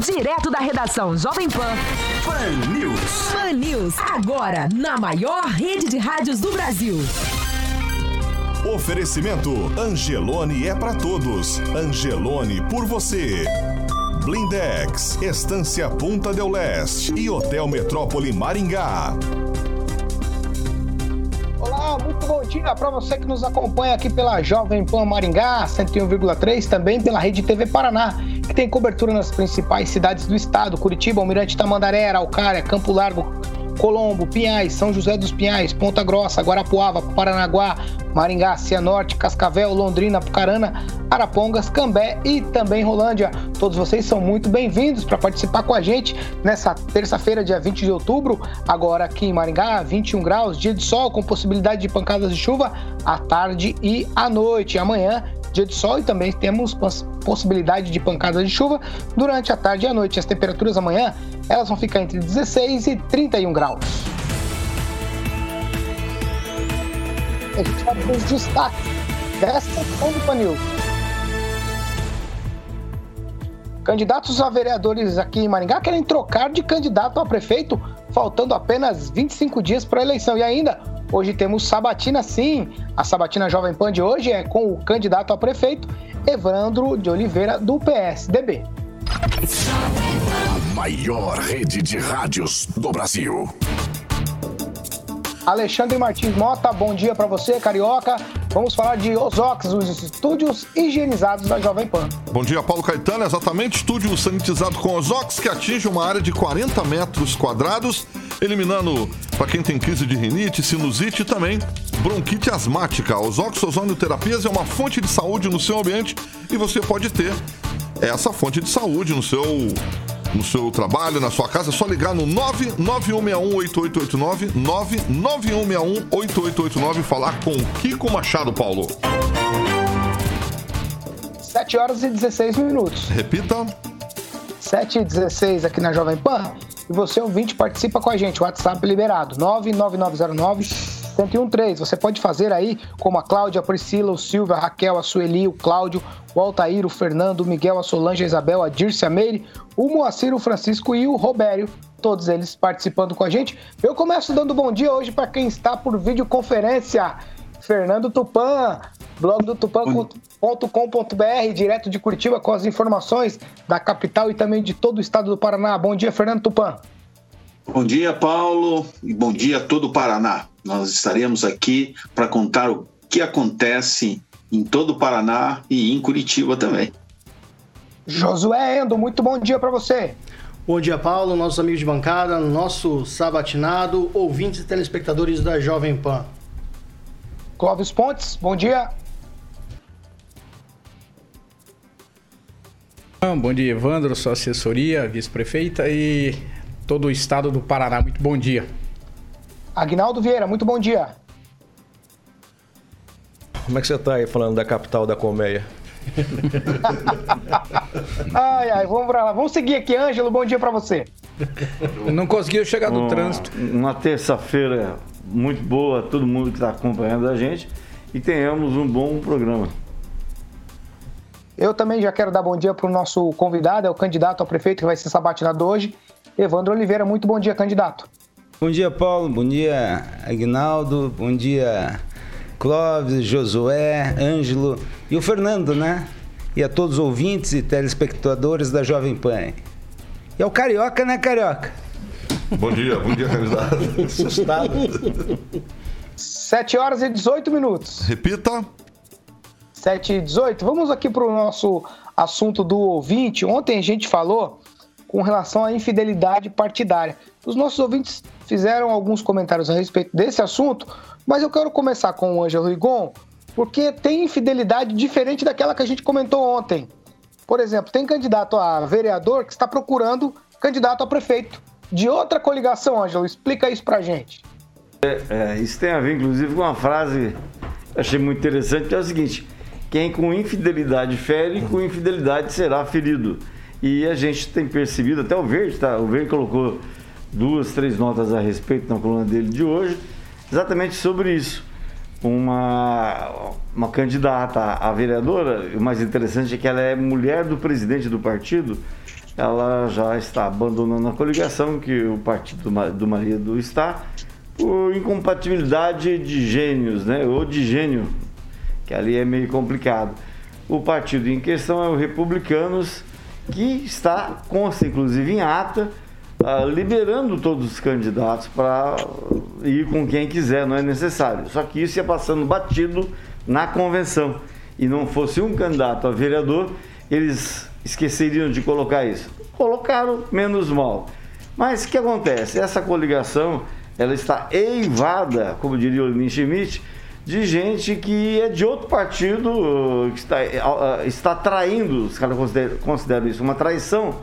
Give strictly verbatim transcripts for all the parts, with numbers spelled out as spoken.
Direto da redação Jovem Pan. Pan News. Pan News. Agora, na maior rede de rádios do Brasil. Oferecimento: Angelone é pra todos. Angelone por você. Blindex, Estância Ponta Del Leste e Hotel Metrópole Maringá. Olá, muito bom dia para você que nos acompanha aqui pela Jovem Pan Maringá, cento e um vírgula três, também pela Rede T V Paraná, que tem cobertura nas principais cidades do estado: Curitiba, Almirante Tamandaré, Araucária, Campo Largo, Colombo, Pinhais, São José dos Pinhais, Ponta Grossa, Guarapuava, Paranaguá, Maringá, Cianorte, Cascavel, Londrina, Apucarana, Arapongas, Cambé e também Rolândia. Todos vocês são muito bem-vindos para participar com a gente nessa terça-feira, dia vinte de outubro, agora aqui em Maringá, vinte e um graus, dia de sol com possibilidade de pancadas de chuva à tarde e à noite. Amanhã, dia de sol e também temos possibilidade de pancadas de chuva durante a tarde e a noite. As temperaturas amanhã, elas vão ficar entre dezesseis e trinta e um graus. A gente vai para os destaques desta companhia. Candidatos a vereadores aqui em Maringá querem trocar de candidato a prefeito, faltando apenas vinte e cinco dias para a eleição. E ainda, hoje temos sabatina, sim. A sabatina Jovem Pan de hoje é com o candidato a prefeito, Evandro de Oliveira, do P S D B. A maior rede de rádios do Brasil. Alexandre Martins Mota, bom dia para você, carioca. Vamos falar de Ozox, os estúdios higienizados da Jovem Pan. Bom dia, Paulo Caetano. Exatamente, estúdio sanitizado com Ozox, que atinge uma área de quarenta metros quadrados, eliminando, para quem tem crise de rinite, sinusite e também bronquite asmática. Ozox Ozonioterapias é uma fonte de saúde no seu ambiente e você pode ter essa fonte de saúde no seu... no seu trabalho, na sua casa. É só ligar no nove nove um seis um oito oito oito nove, nove nove um seis um oito oito oito nove e falar com o Kiko Machado, Paulo. sete horas e dezesseis minutos. Repita. sete e dezesseis aqui na Jovem Pan. E você, ouvinte, participa com a gente. WhatsApp liberado, nove nove nove zero nove um um três. Você pode fazer aí como a Cláudia, a Priscila, o Silvio, a Raquel, a Sueli, o Cláudio, o Altair, o Fernando, o Miguel, a Solange, a Isabel, a Dirce, a Meire, o Moacir, o Francisco e o Robério. Todos eles participando com a gente. Eu começo dando bom dia hoje para quem está por videoconferência. Fernando Tupã, blog do Tupan ponto com ponto b r, direto de Curitiba com as informações da capital e também de todo o estado do Paraná. Bom dia, Fernando Tupã. Bom dia, Paulo, e bom dia a todo o Paraná. Nós estaremos aqui para contar o que acontece em todo o Paraná e em Curitiba também. Josué Endo, muito bom dia para você. Bom dia, Paulo, nossos amigos de bancada, nosso sabatinado, ouvintes e telespectadores da Jovem Pan. Clóvis Pontes, bom dia. Bom dia, Evandro, sua assessoria, vice-prefeita e todo o estado do Paraná. Muito bom dia. Aguinaldo Vieira, muito bom dia. Como é que você está aí falando da capital da colmeia? ai, ai, vamos pra lá. Vamos seguir aqui, Ângelo, bom dia para você. Não conseguiu chegar no trânsito. Uma terça-feira muito boa a todo mundo que está acompanhando a gente e tenhamos um bom programa. Eu também já quero dar bom dia para o nosso convidado, é o candidato a prefeito que vai ser sabatinado hoje, Evandro Oliveira. Muito bom dia, candidato. Bom dia, Paulo. Bom dia, Aguinaldo. Bom dia, Clóvis, Josué, Ângelo e o Fernando, né? E a todos os ouvintes e telespectadores da Jovem Pan. E ao carioca, né, carioca? Bom dia, bom dia, candidato. Assustado. sete horas e dezoito minutos. Repita. sete e dezoito. Vamos aqui para o nosso assunto do ouvinte. Ontem a gente falou com relação à infidelidade partidária. Os nossos ouvintes fizeram alguns comentários a respeito desse assunto, mas eu quero começar com o Ângelo Rigon, porque tem infidelidade diferente daquela que a gente comentou ontem. Por exemplo, tem candidato a vereador que está procurando candidato a prefeito de outra coligação, Ângelo. Explica isso pra gente. É, é, isso tem a ver, inclusive, com uma frase que eu achei muito interessante, que é o seguinte: quem com infidelidade fere, com infidelidade será ferido. E a gente tem percebido, até o Verde, tá? O Verde colocou duas, três notas a respeito na coluna dele de hoje, exatamente sobre isso. Uma, uma candidata a vereadora, o mais interessante é que ela é mulher do presidente do partido, ela já está abandonando a coligação que o partido do marido está, por incompatibilidade de gênios, né? Ou de gênio, que ali é meio complicado. O partido em questão é o Republicanos, que está, consta inclusive em ata, uh, liberando todos os candidatos para ir com quem quiser, não é necessário. Só que isso ia passando batido na convenção. E não fosse um candidato a vereador, eles esqueceriam de colocar isso. Colocaram, menos mal. Mas o que acontece? Essa coligação, ela está eivada, como diria o Lin Schmidt, de gente que é de outro partido, que está, está traindo, os caras consideram, consideram isso uma traição,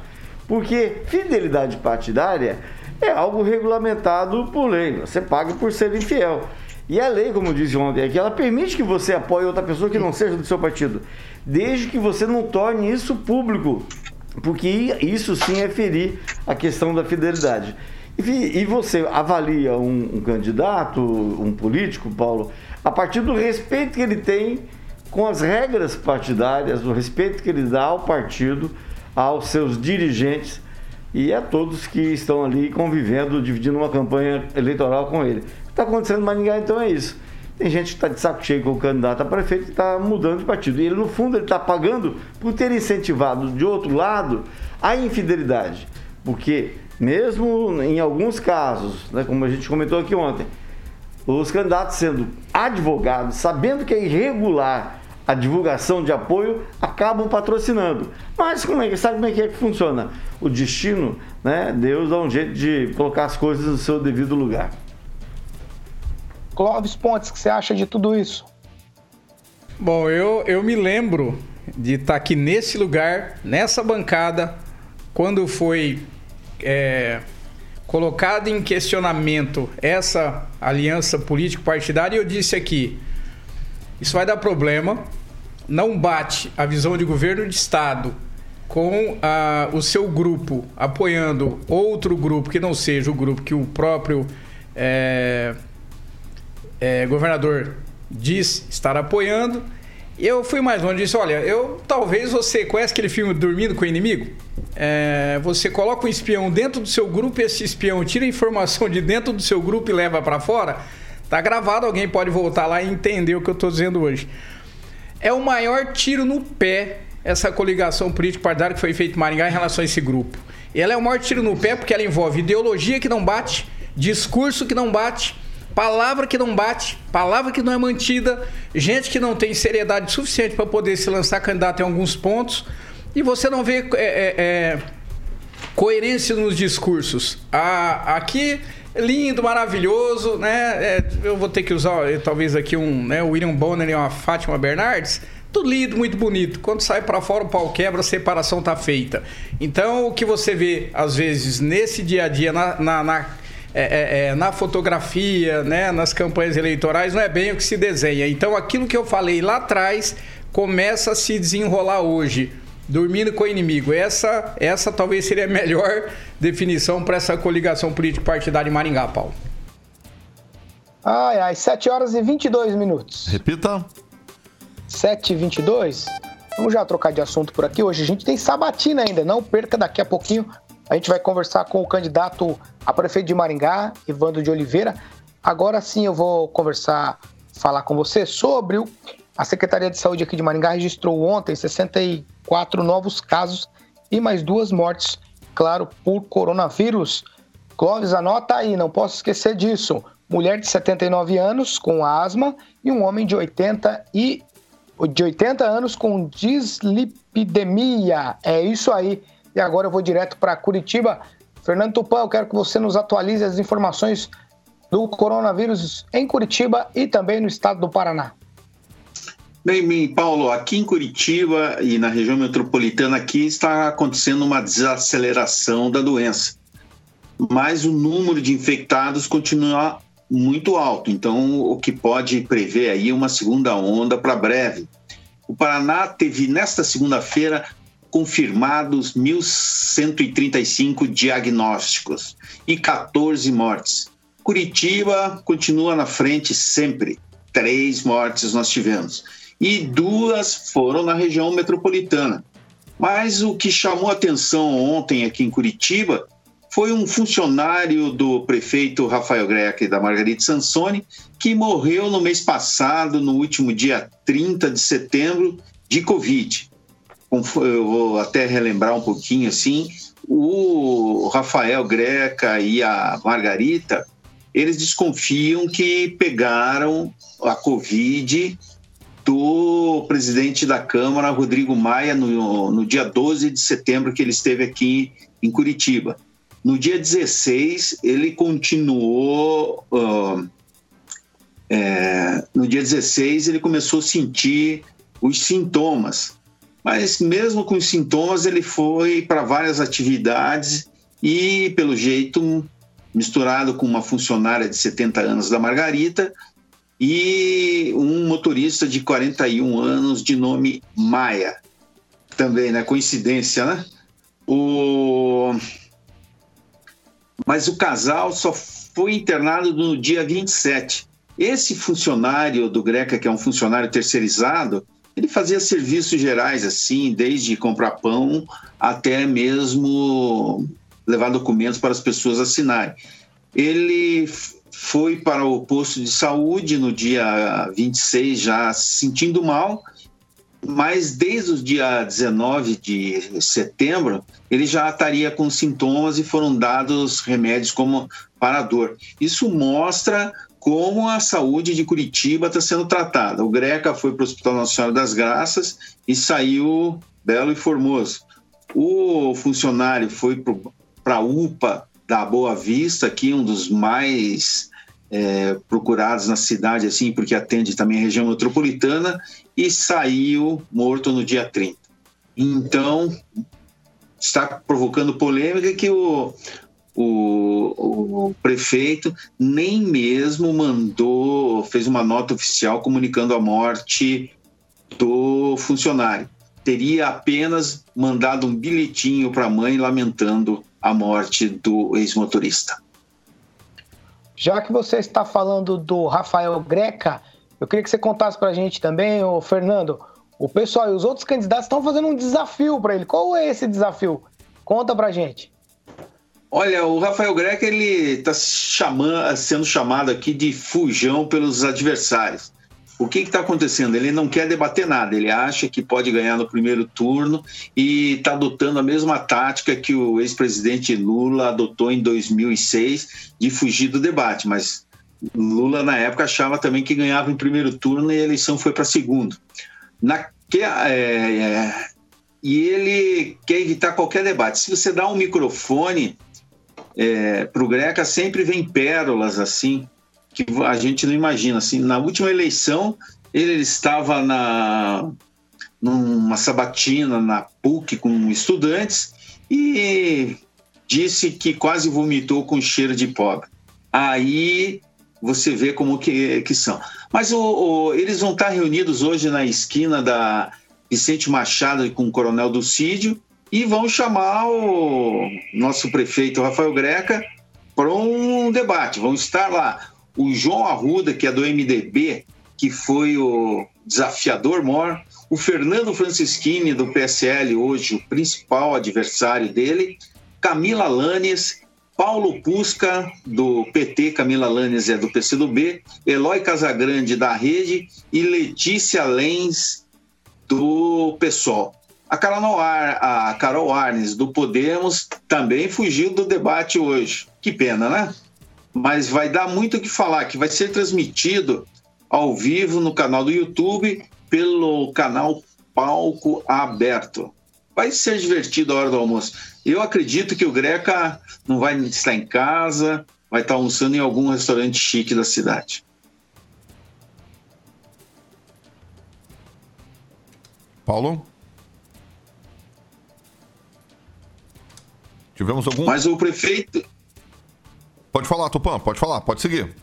porque fidelidade partidária é algo regulamentado por lei, você paga por ser infiel. E a lei, como eu disse ontem aqui, ela permite que você apoie outra pessoa que não seja do seu partido, desde que você não torne isso público, porque isso sim é ferir a questão da fidelidade. E você avalia um, um candidato, um político, Paulo, a partir do respeito que ele tem com as regras partidárias, o respeito que ele dá ao partido, aos seus dirigentes e a todos que estão ali convivendo, dividindo uma campanha eleitoral com ele. O que está acontecendo em Maringá, então, é isso. Tem gente que está de saco cheio com o candidato a prefeito e está mudando de partido. E ele, no fundo, ele está pagando por ter incentivado, de outro lado, a infidelidade. Porque... mesmo em alguns casos, né, como a gente comentou aqui ontem, os candidatos sendo advogados, sabendo que é irregular a divulgação de apoio, acabam patrocinando. Mas como é que, sabe como é que, é que funciona? O destino, né, Deus dá um jeito de colocar as coisas no seu devido lugar. Clóvis Pontes, o que você acha de tudo isso? Bom, eu, eu me lembro de estar aqui nesse lugar, nessa bancada, quando foi... É, colocado em questionamento essa aliança político-partidária, eu disse aqui, isso vai dar problema, não bate a visão de governo de Estado com a, o seu grupo apoiando outro grupo que não seja o grupo que o próprio é, é, governador diz estar apoiando. Eu fui mais longe e disse, olha, eu talvez você conhece aquele filme Dormindo com o Inimigo? É, você coloca um espião dentro do seu grupo, esse espião tira a informação de dentro do seu grupo e leva para fora. Tá gravado, alguém pode voltar lá e entender o que eu tô dizendo hoje. É o maior tiro no pé essa coligação político-partidária que foi feita em Maringá em relação a esse grupo. Ela é o maior tiro no pé porque ela envolve ideologia que não bate, discurso que não bate, palavra que não bate, palavra que não é mantida, gente que não tem seriedade suficiente para poder se lançar candidato em alguns pontos, e você não vê é, é, é, coerência nos discursos. Ah, aqui, lindo, maravilhoso, né? É, eu vou ter que usar talvez aqui um, né, o William Bonner e uma Fátima Bernardes, tudo lindo, muito bonito. Quando sai para fora o pau quebra, a separação está feita. Então, o que você vê, às vezes, nesse dia a dia, na... na, na É, é, é, na fotografia, né, nas campanhas eleitorais, não é bem o que se desenha. Então, aquilo que eu falei lá atrás começa a se desenrolar hoje, dormindo com o inimigo. Essa, essa talvez seria a melhor definição para essa coligação político-partidária em Maringá, Paulo. Ai, ai, sete horas e vinte e dois minutos. Repita. sete e vinte e dois. Vamos já trocar de assunto por aqui. Hoje a gente tem sabatina ainda, não perca daqui a pouquinho. A gente vai conversar com o candidato a prefeito de Maringá, Evandro de Oliveira. Agora sim eu vou conversar, falar com você sobre... O... A Secretaria de Saúde aqui de Maringá registrou ontem sessenta e quatro novos casos e mais duas mortes, claro, por coronavírus. Clóvis, anota aí, não posso esquecer disso. Mulher de setenta e nove anos com asma e um homem de oitenta, e... de oitenta anos com dislipidemia. É isso aí. E agora eu vou direto para Curitiba. Fernando Tupã, eu quero que você nos atualize as informações do coronavírus em Curitiba e também no estado do Paraná. Bem, bem, Paulo, aqui em Curitiba e na região metropolitana aqui está acontecendo uma desaceleração da doença. Mas o número de infectados continua muito alto. Então, o que pode prever aí uma segunda onda para breve. O Paraná teve, nesta segunda-feira... confirmados mil cento e trinta e cinco diagnósticos e quatorze mortes. Curitiba continua na frente sempre. Três mortes nós tivemos. E duas foram na região metropolitana. Mas o que chamou atenção ontem aqui em Curitiba foi um funcionário do prefeito Rafael Greca e da Margarida Sansone que morreu no mês passado, no último dia trinta de setembro, de Covid. Eu vou até relembrar um pouquinho assim. O Rafael Greca e a Margarida, eles desconfiam que pegaram a Covid do presidente da Câmara, Rodrigo Maia, no, no dia doze de setembro, que ele esteve aqui em Curitiba. No dia dezesseis, ele continuou... Uh, é, no dia dezesseis, ele começou a sentir os sintomas. Mas mesmo com os sintomas, ele foi para várias atividades e, pelo jeito, misturado com uma funcionária de setenta anos da Margarida e um motorista de quarenta e um anos de nome Maia. Também, né? Coincidência, né? O... Mas o casal só foi internado no dia vinte e sete. Esse funcionário do Greca, que é um funcionário terceirizado, ele fazia serviços gerais, assim, desde comprar pão até mesmo levar documentos para as pessoas assinarem. Ele foi para o posto de saúde no dia vinte e seis, já se sentindo mal, mas desde o dia dezenove de setembro, ele já estaria com sintomas e foram dados remédios como para a dor. Isso mostra como a saúde de Curitiba está sendo tratada. O Greca foi para o Hospital Nossa Senhora das Graças e saiu belo e formoso. O funcionário foi para a UPA da Boa Vista, aqui um dos mais é, procurados na cidade, assim, porque atende também a região metropolitana, e saiu morto no dia trinta. Então, está provocando polêmica que o, o, o prefeito nem mesmo mandou, fez uma nota oficial comunicando a morte do funcionário. Teria apenas mandado um bilhetinho para a mãe lamentando a morte do ex-motorista. Já que você está falando do Rafael Greca, eu queria que você contasse para a gente também, ô Fernando, o pessoal e os outros candidatos estão fazendo um desafio para ele. Qual é esse desafio? Conta para a gente. Olha, o Rafael Greca está sendo chamado aqui de fujão pelos adversários. O que está acontecendo? Ele não quer debater nada, ele acha que pode ganhar no primeiro turno e está adotando a mesma tática que o ex-presidente Lula adotou em dois mil e seis de fugir do debate, mas Lula na época achava também que ganhava em primeiro turno e a eleição foi para segundo. Na... Que, é, é, e ele quer evitar qualquer debate. Se você dá um microfone é, para o Greca, sempre vem pérolas assim, que a gente não imagina. Assim, na última eleição, ele estava na, numa sabatina na P U C com estudantes e disse que quase vomitou com cheiro de pobre. Aí você vê como que, que são. Mas o, o, eles vão estar reunidos hoje na esquina da Vicente Machado com o Coronel Ducídio e vão chamar o nosso prefeito Rafael Greca para um debate. Vão estar lá o João Arruda, que é do M D B, que foi o desafiador maior, o Fernando Francischini, do P S L, hoje o principal adversário dele, Camila Lannes, Paulo Pusca, do P T, Camila Lannes é do P C do B, Eloy Casagrande, da Rede, e Letícia Lenz, do P SOL. A Carol, Ar... a Carol Arnes, do Podemos, também fugiu do debate hoje. Que pena, né? Mas vai dar muito o que falar, que vai ser transmitido ao vivo no canal do YouTube pelo canal Palco Aberto. Vai ser divertido a hora do almoço. Eu acredito que o Greca não vai estar em casa, vai estar almoçando em algum restaurante chique da cidade. Paulo? Tivemos algum... Mas o prefeito... Pode falar, Tupã, pode falar, pode seguir.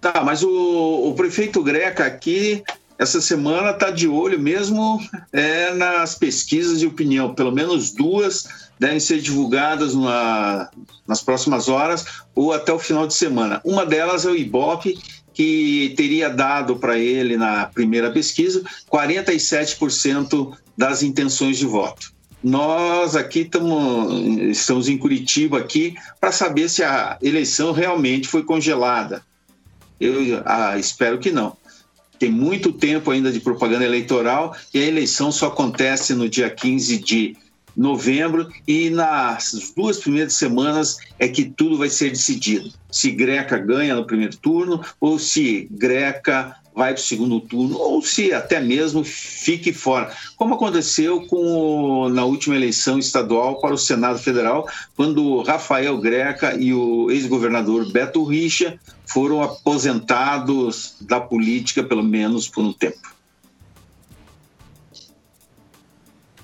Tá, mas o, o prefeito Greca aqui, essa semana, está de olho mesmo é, nas pesquisas de opinião. Pelo menos duas devem ser divulgadas na, nas próximas horas ou até o final de semana. Uma delas é o Ibope, que teria dado para ele, na primeira pesquisa, quarenta e sete por cento das intenções de voto. Nós aqui tamo, estamos em Curitiba aqui para saber se a eleição realmente foi congelada. Eu ah, espero que não. Tem muito tempo ainda de propaganda eleitoral e a eleição só acontece no dia quinze de novembro e nas duas primeiras semanas é que tudo vai ser decidido. Se Greca ganha no primeiro turno ou se Greca vai para o segundo turno ou se até mesmo fique fora. Como aconteceu com o, na última eleição estadual para o Senado Federal, quando o Rafael Greca e o ex-governador Beto Richa foram aposentados da política, pelo menos por um tempo.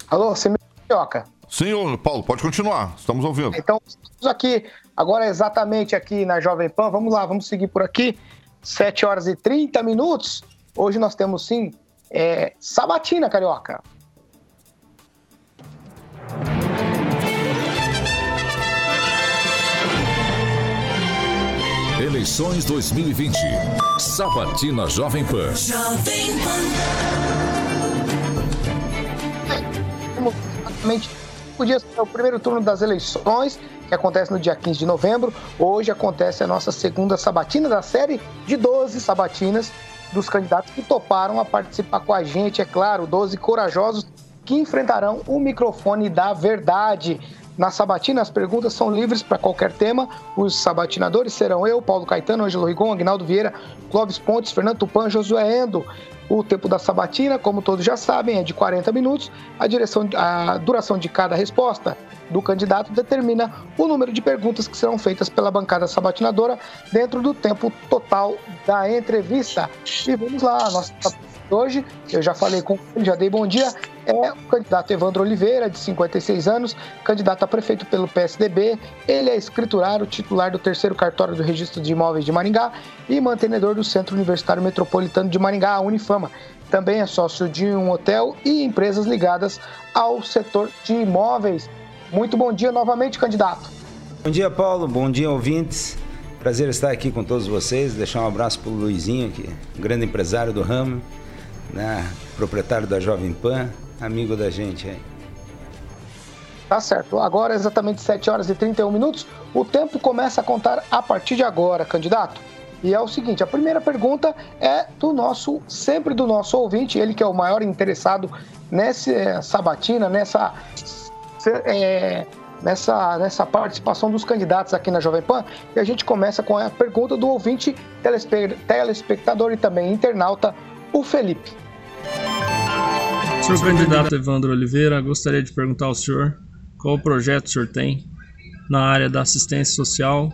Alô, você me toca? Senhor Paulo, pode continuar, estamos ouvindo. Então, estamos aqui, agora exatamente aqui na Jovem Pan, vamos lá, vamos seguir por aqui, sete horas e trinta minutos. Hoje nós temos sim, é, Sabatina Carioca. Eleições dois mil e vinte. Sabatina Jovem Pan. Jovem Pan. Podia ser o primeiro turno das eleições, que acontece no dia quinze de novembro. Hoje acontece a nossa segunda sabatina da série de doze sabatinas dos candidatos que toparam a participar com a gente. É claro, doze corajosos que enfrentarão o microfone da verdade. Na sabatina, as perguntas são livres para qualquer tema. Os sabatinadores serão eu, Paulo Caetano, Ângelo Rigon, Aguinaldo Vieira, Clóvis Pontes, Fernando Tupã, Josué Endo. O tempo da sabatina, como todos já sabem, é de quarenta minutos. A, direção, a duração de cada resposta do candidato determina o número de perguntas que serão feitas pela bancada sabatinadora dentro do tempo total da entrevista. E vamos lá, a nossa sabatina de hoje, eu já falei com ele, já dei bom dia, é o candidato Evandro Oliveira, de cinquenta e seis anos, candidato a prefeito pelo P S D B. Ele é escriturário, titular do terceiro cartório do Registro de Imóveis de Maringá e mantenedor do Centro Universitário Metropolitano de Maringá, a Unifama. Também é sócio de um hotel e empresas ligadas ao setor de imóveis. Muito bom dia novamente, candidato. Bom dia, Paulo. Bom dia, ouvintes. Prazer estar aqui com todos vocês. Deixar um abraço para o Luizinho, que é um grande empresário do ramo, né? Proprietário da Jovem Pan, amigo da gente aí. Tá certo. Agora, exatamente sete horas e trinta e um minutos, o tempo começa a contar a partir de agora, candidato. E é o seguinte, a primeira pergunta é do nosso, sempre do nosso ouvinte, ele que é o maior interessado nessa sabatina, nessa, é, nessa, nessa participação dos candidatos aqui na Jovem Pan. E a gente começa com a pergunta do ouvinte, telespectador e também internauta, o Felipe. Senhor candidato Evandro Oliveira, gostaria de perguntar ao senhor qual projeto o senhor tem na área da assistência social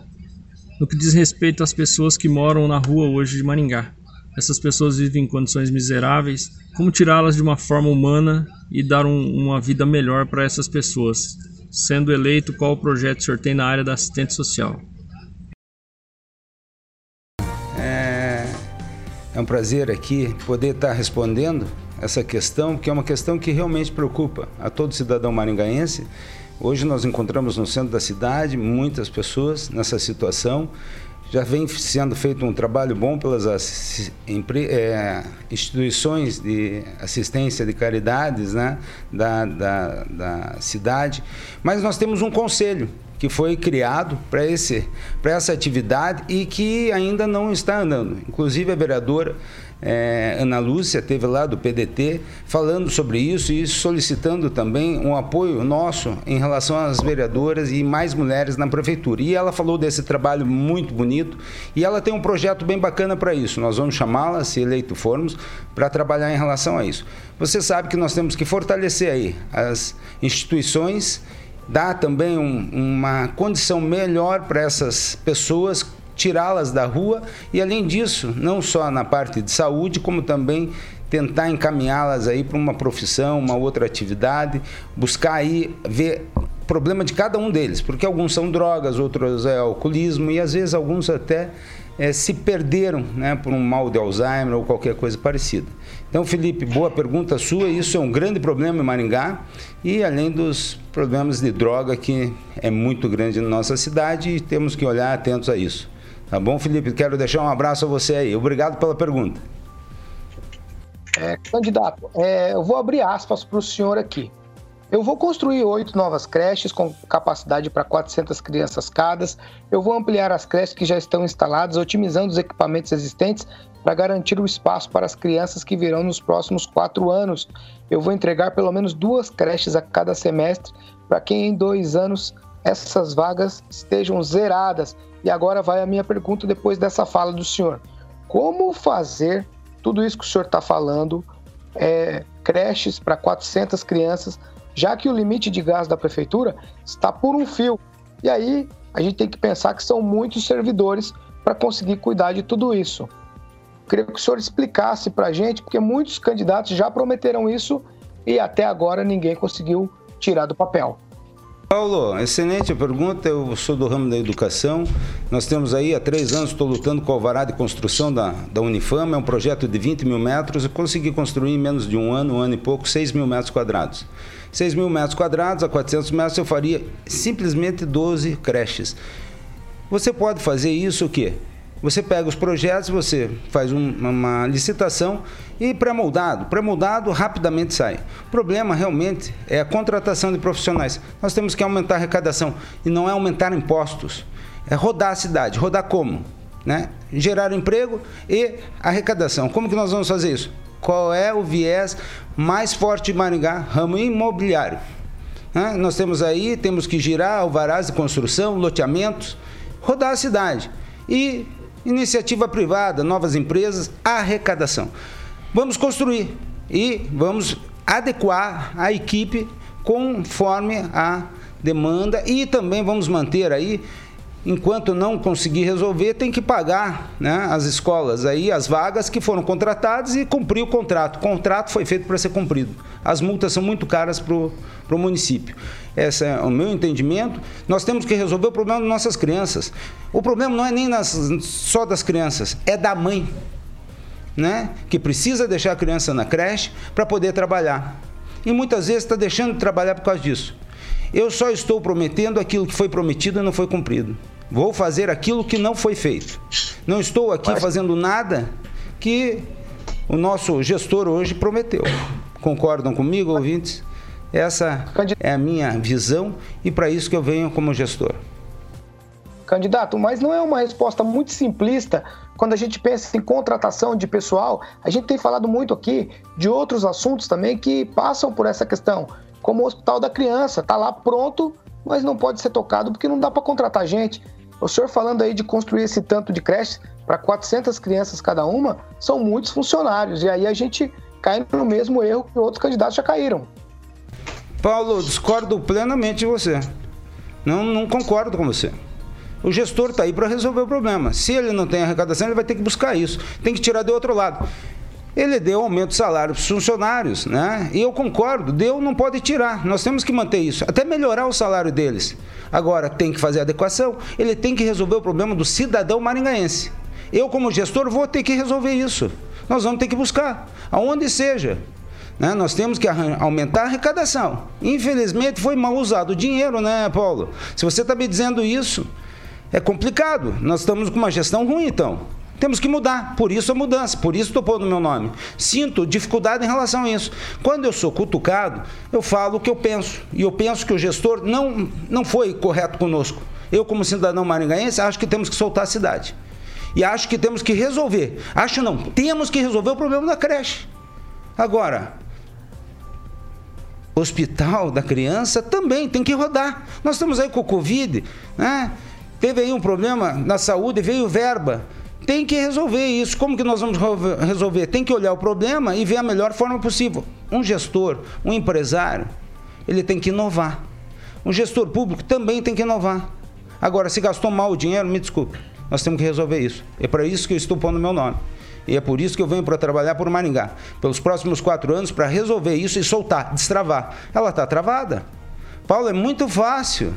no que diz respeito às pessoas que moram na rua hoje de Maringá. Essas pessoas vivem em condições miseráveis. Como tirá-las de uma forma humana e dar um, uma vida melhor para essas pessoas? Sendo eleito, qual projeto o senhor tem na área da assistência social? É, é um prazer aqui poder estar respondendo essa questão, que é uma questão que realmente preocupa a todo cidadão maringaense. Hoje nós encontramos no centro da cidade muitas pessoas nessa situação. Já vem sendo feito um trabalho bom pelas é, instituições de assistência de caridades, né, da, da, da cidade. Mas nós temos um conselho que foi criado para esse, para essa atividade e que ainda não está andando. Inclusive a vereadora É, Ana Lúcia esteve lá do P D T falando sobre isso e solicitando também um apoio nosso em relação às vereadoras e mais mulheres na prefeitura. E ela falou desse trabalho muito bonito e ela tem um projeto bem bacana para isso. Nós vamos chamá-la, se eleito formos, para trabalhar em relação a isso. Você sabe que nós temos que fortalecer aí as instituições, dar também um, uma condição melhor para essas pessoas, tirá-las da rua e, além disso, não só na parte de saúde, como também tentar encaminhá-las aí para uma profissão, uma outra atividade, buscar aí ver o problema de cada um deles, porque alguns são drogas, outros é alcoolismo e, às vezes, alguns até é, se perderam, né, por um mal de Alzheimer ou qualquer coisa parecida. Então, Felipe, boa pergunta sua. Isso é um grande problema em Maringá e, além dos problemas de droga, que é muito grande na nossa cidade e temos que olhar atentos a isso. Tá bom, Felipe? Quero deixar um abraço a você aí. Obrigado pela pergunta. É, candidato, é, eu vou abrir aspas para o senhor aqui. Eu vou construir oito novas creches com capacidade para quatrocentas crianças cada. Eu vou ampliar as creches que já estão instaladas, otimizando os equipamentos existentes para garantir o espaço para as crianças que virão nos próximos quatro anos. Eu vou entregar pelo menos duas creches a cada semestre para que em dois anos essas vagas estejam zeradas. E agora vai a minha pergunta depois dessa fala do senhor. Como fazer tudo isso que o senhor está falando, é, creches para quatrocentas crianças, já que o limite de gás da prefeitura está por um fio. E aí a gente tem que pensar que são muitos servidores para conseguir cuidar de tudo isso. Eu queria que o senhor explicasse para a gente, porque muitos candidatos já prometeram isso e até agora ninguém conseguiu tirar do papel. Paulo, excelente a pergunta. Eu sou do ramo da educação. Nós temos aí há três anos, estou lutando com o alvará de construção da, da Unifama. É um projeto de vinte mil metros. Eu consegui construir em menos de um ano, um ano e pouco, seis mil metros quadrados. seis mil metros quadrados a quatrocentos metros eu faria simplesmente doze creches. Você pode fazer isso o quê? Você pega os projetos, você faz um, uma licitação e pré-moldado. Pré-moldado rapidamente sai. O problema realmente é a contratação de profissionais. Nós temos que aumentar a arrecadação e não é aumentar impostos. É rodar a cidade. Rodar como? Né? Gerar emprego e arrecadação. Como que nós vamos fazer isso? Qual é o viés mais forte de Maringá? Ramo imobiliário. Né? Nós temos aí, temos que girar alvarás de construção, loteamentos, rodar a cidade. E iniciativa privada, novas empresas, arrecadação. Vamos construir e vamos adequar a equipe conforme a demanda e também vamos manter aí, enquanto não conseguir resolver, tem que pagar, né, as escolas aí, as vagas que foram contratadas e cumprir o contrato. O contrato foi feito para ser cumprido. As multas são muito caras para o município. Esse é o meu entendimento. Nós temos que resolver o problema das nossas crianças. O problema não é nem nas, só das crianças, é da mãe, né, que precisa deixar a criança na creche para poder trabalhar. E muitas vezes está deixando de trabalhar por causa disso. Eu só estou prometendo aquilo que foi prometido e não foi cumprido. Vou fazer aquilo que não foi feito. Não estou aqui fazendo nada que o nosso gestor hoje prometeu. Concordam comigo, ouvintes? Essa é a minha visão e para isso que eu venho como gestor. Candidato, mas não é uma resposta muito simplista. Quando a gente pensa em contratação de pessoal, a gente tem falado muito aqui de outros assuntos também que passam por essa questão. Como o hospital da criança, está lá pronto, mas não pode ser tocado porque não dá para contratar gente. O senhor falando aí de construir esse tanto de creches para quatrocentas crianças cada uma, são muitos funcionários. E aí a gente cai no mesmo erro que outros candidatos já caíram. Paulo, discordo plenamente de você. Não, não concordo com você. O gestor está aí para resolver o problema. Se ele não tem arrecadação, ele vai ter que buscar isso. Tem que tirar do outro lado. Ele deu aumento de salário para os funcionários, né? E eu concordo, deu, não pode tirar. Nós temos que manter isso, até melhorar o salário deles. Agora, tem que fazer adequação, ele tem que resolver o problema do cidadão maringaense. Eu, como gestor, vou ter que resolver isso. Nós vamos ter que buscar, aonde seja. Né? Nós temos que aumentar a arrecadação. Infelizmente, foi mal usado o dinheiro, né, Paulo? Se você está me dizendo isso, é complicado. Nós estamos com uma gestão ruim, então. Temos que mudar, por isso a mudança, por isso estou pondo o meu nome. Sinto dificuldade em relação a isso. Quando eu sou cutucado, eu falo o que eu penso. E eu penso que o gestor não, não foi correto conosco. Eu, como cidadão maringaense, acho que temos que soltar a cidade. E acho que temos que resolver. Acho não, temos que resolver o problema da creche. Agora, o hospital da criança também tem que rodar. Nós estamos aí com o Covid, né? Teve aí um problema na saúde, veio verba. Tem que resolver isso. Como que nós vamos resolver? Tem que olhar o problema e ver a melhor forma possível. Um gestor, um empresário, ele tem que inovar. Um gestor público também tem que inovar. Agora, se gastou mal o dinheiro, me desculpe. Nós temos que resolver isso. É para isso que eu estou pondo meu nome. E é por isso que eu venho para trabalhar por Maringá. Pelos próximos quatro anos, para resolver isso e soltar, destravar. Ela está travada. Paulo, é muito fácil.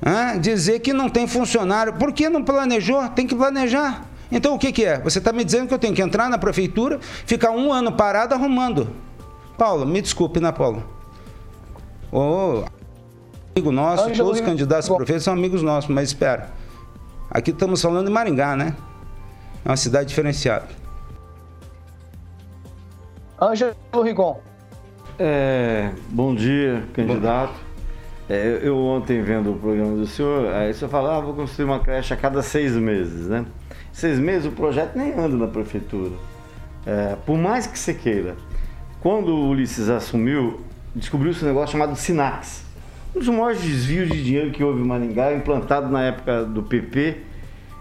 Ah, dizer que não tem funcionário. Por que não planejou? Tem que planejar. Então o que, que é? Você está me dizendo que eu tenho que entrar na prefeitura, ficar um ano parado arrumando. Paulo, me desculpe, né, Paulo? Oh, amigo nosso, Ângelo, todos os candidatos a prefeitos são amigos nossos, mas espera. Aqui estamos falando de Maringá, né? É uma cidade diferenciada. Ângelo Rigon. É, bom dia, candidato. É, eu ontem, vendo o programa do senhor, aí o senhor falava, ah, vou construir uma creche a cada seis meses, né? Seis meses o projeto nem anda na prefeitura. É, por mais que você queira. Quando o Ulisses assumiu, descobriu-se um negócio chamado Sinax. Um dos maiores desvios de dinheiro que houve em Maringá, implantado na época do P P,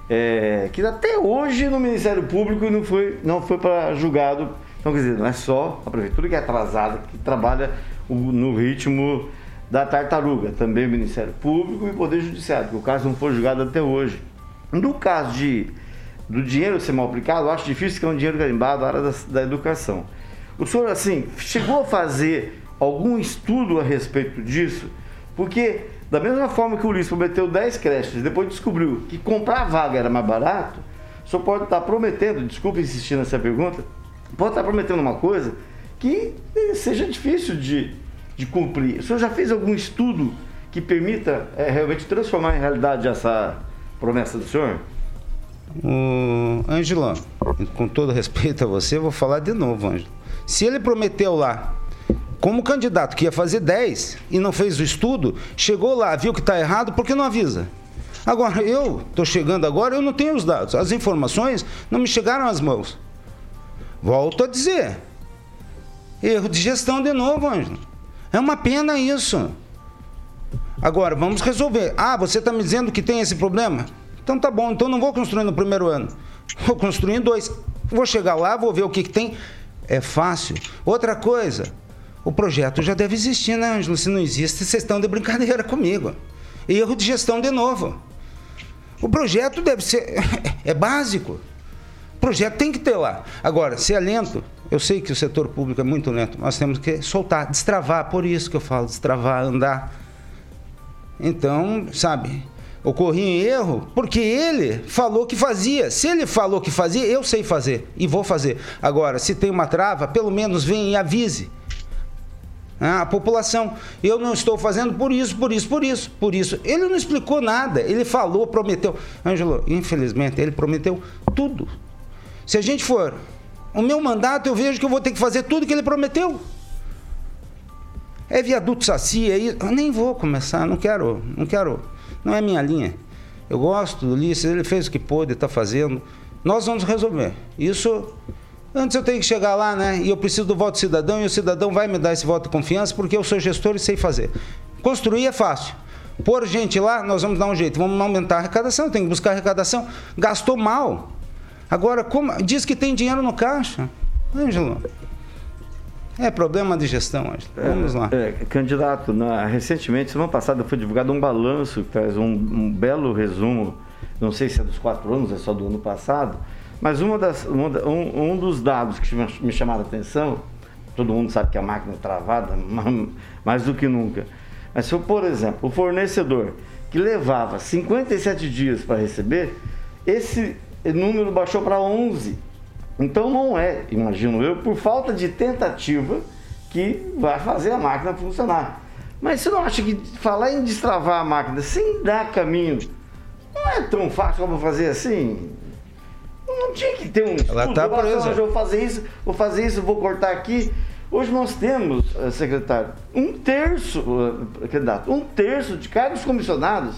é, que até hoje no Ministério Público não foi, não foi para julgado. Então, quer dizer, não é só a prefeitura que é atrasada, que trabalha no ritmo da tartaruga, também o Ministério Público e o Poder Judiciário, que o caso não foi julgado até hoje. No caso de, do dinheiro ser mal aplicado, eu acho difícil, que é um dinheiro carimbado na área da, da educação. O senhor, assim, chegou a fazer algum estudo a respeito disso? Porque, da mesma forma que o Ulisses prometeu dez creches e depois descobriu que comprar a vaga era mais barato, o senhor pode estar prometendo, desculpa insistir nessa pergunta, pode estar prometendo uma coisa que seja difícil de, de cumprir. O senhor já fez algum estudo que permita é, realmente transformar em realidade essa promessa do senhor? O Ângelo, com todo respeito a você, eu vou falar de novo, Ângelo. Se ele prometeu lá, como candidato que ia fazer dez e não fez o estudo, chegou lá, viu que está errado, por que não avisa? Agora, eu estou chegando agora, eu não tenho os dados, as informações não me chegaram às mãos. Volto a dizer, erro de gestão de novo, Ângelo. É uma pena isso. Agora, vamos resolver. Ah, você está me dizendo que tem esse problema? Então tá bom, então não vou construir no primeiro ano. Vou construir em dois. Vou chegar lá, vou ver o que, que tem. É fácil. Outra coisa, o projeto já deve existir, né, Ângelo? Se não existe, vocês estão de brincadeira comigo. Erro de gestão de novo. O projeto deve ser... é básico. O projeto tem que ter lá. Agora, se é lento, eu sei que o setor público é muito lento, nós temos que soltar, destravar, por isso que eu falo, destravar, andar. Então, sabe... ocorria em erro, porque ele falou que fazia. Se ele falou que fazia, eu sei fazer e vou fazer. Agora, se tem uma trava, pelo menos vem e avise a população. Eu não estou fazendo por isso, por isso, por isso, por isso. Ele não explicou nada, ele falou, prometeu. Ângelo, infelizmente, ele prometeu tudo. Se a gente for, o meu mandato, eu vejo que eu vou ter que fazer tudo que ele prometeu. É viaduto Saci, é isso. Eu nem vou começar, não quero, não quero... não é minha linha. Eu gosto do Ulisses, ele fez o que pôde, está fazendo. Nós vamos resolver. Isso, antes eu tenho que chegar lá, né? E eu preciso do voto do cidadão, e o cidadão vai me dar esse voto de confiança, porque eu sou gestor e sei fazer. Construir é fácil. Pôr gente lá, nós vamos dar um jeito. Vamos aumentar a arrecadação, tem que buscar arrecadação. Gastou mal. Agora, como diz que tem dinheiro no caixa. Ângelo, é problema de gestão, Ângelo. Vamos lá. É, é, candidato, na, recentemente, semana passada, foi divulgado um balanço que traz um, um belo resumo, não sei se é dos quatro anos, é só do ano passado, mas uma das, uma, um, um dos dados que me chamaram a atenção, todo mundo sabe que a máquina é travada, mais do que nunca, mas se, por exemplo, o fornecedor que levava cinquenta e sete dias para receber, esse número baixou para onze. Então não é, imagino eu, por falta de tentativa que vai fazer a máquina funcionar. Mas você não acha que falar em destravar a máquina sem dar caminho não é tão fácil como fazer assim? Não tinha que ter um estudo. Ela tá presa. Eu vou fazer isso, vou fazer isso, vou cortar aqui. Hoje nós temos, secretário, um terço, candidato, um terço de cargos comissionados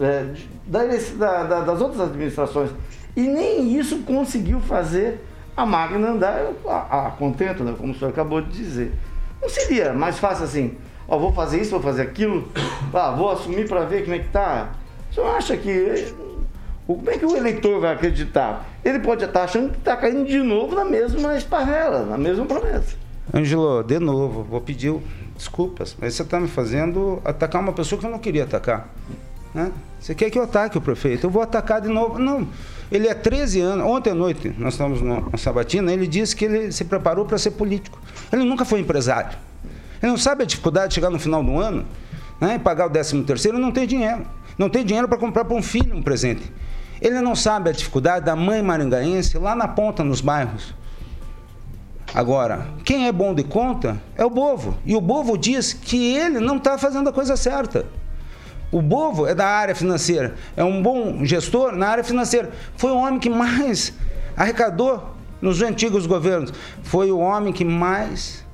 é, da, da, das outras administrações. E nem isso conseguiu fazer a máquina andar a, a contento, né? Como o senhor acabou de dizer. Não seria mais fácil assim, ó, vou fazer isso, vou fazer aquilo, ah, vou assumir para ver como é que tá? O senhor acha que... como é que o eleitor vai acreditar? Ele pode estar achando que está caindo de novo na mesma esparrela, na mesma promessa. Ângelo, de novo, vou pedir desculpas, mas você está me fazendo atacar uma pessoa que eu não queria atacar. Né? Você quer que eu ataque o prefeito? Eu vou atacar de novo. Não, ele é treze anos. Ontem à noite, nós estávamos na sabatina, ele disse que ele se preparou para ser político. Ele nunca foi empresário. Ele não sabe a dificuldade de chegar no final do ano, né, e pagar o décimo terceiro e não ter dinheiro. Não tem dinheiro para comprar para um filho um presente. Ele não sabe a dificuldade da mãe maringaense lá na ponta, nos bairros. Agora, quem é bom de conta é o Bovo. E o Bovo diz que ele não está fazendo a coisa certa. O Bovo é da área financeira, é um bom gestor na área financeira. Foi o homem que mais arrecadou nos antigos governos. Foi o homem que mais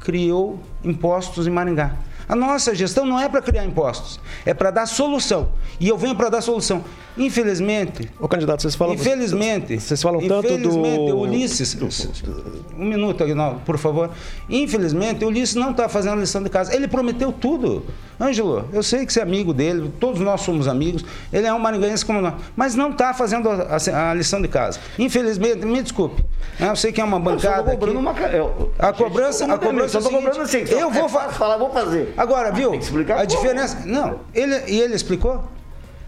criou impostos em Maringá. A nossa gestão não é para criar impostos, é para dar solução. E eu venho para dar solução. Infelizmente... Ô, candidato, vocês falam... Infelizmente... Vocês falam tanto do... Infelizmente, Ulisses... Do... Um minuto, Aguinaldo, por favor. Infelizmente, Ulisses não está fazendo a lição de casa. Ele prometeu tudo. Ângelo, eu sei que você é amigo dele, todos nós somos amigos, ele é um maringaense como nós, mas não está fazendo a, a lição de casa. Infelizmente, me desculpe, eu sei que é uma bancada... Eu cobrando uma... Eu... A cobrança... Gente, a cobrança eu cobrando assim, eu é vou falar, falar, vou fazer. Agora, viu, a diferença... Como? Não, ele, e ele explicou?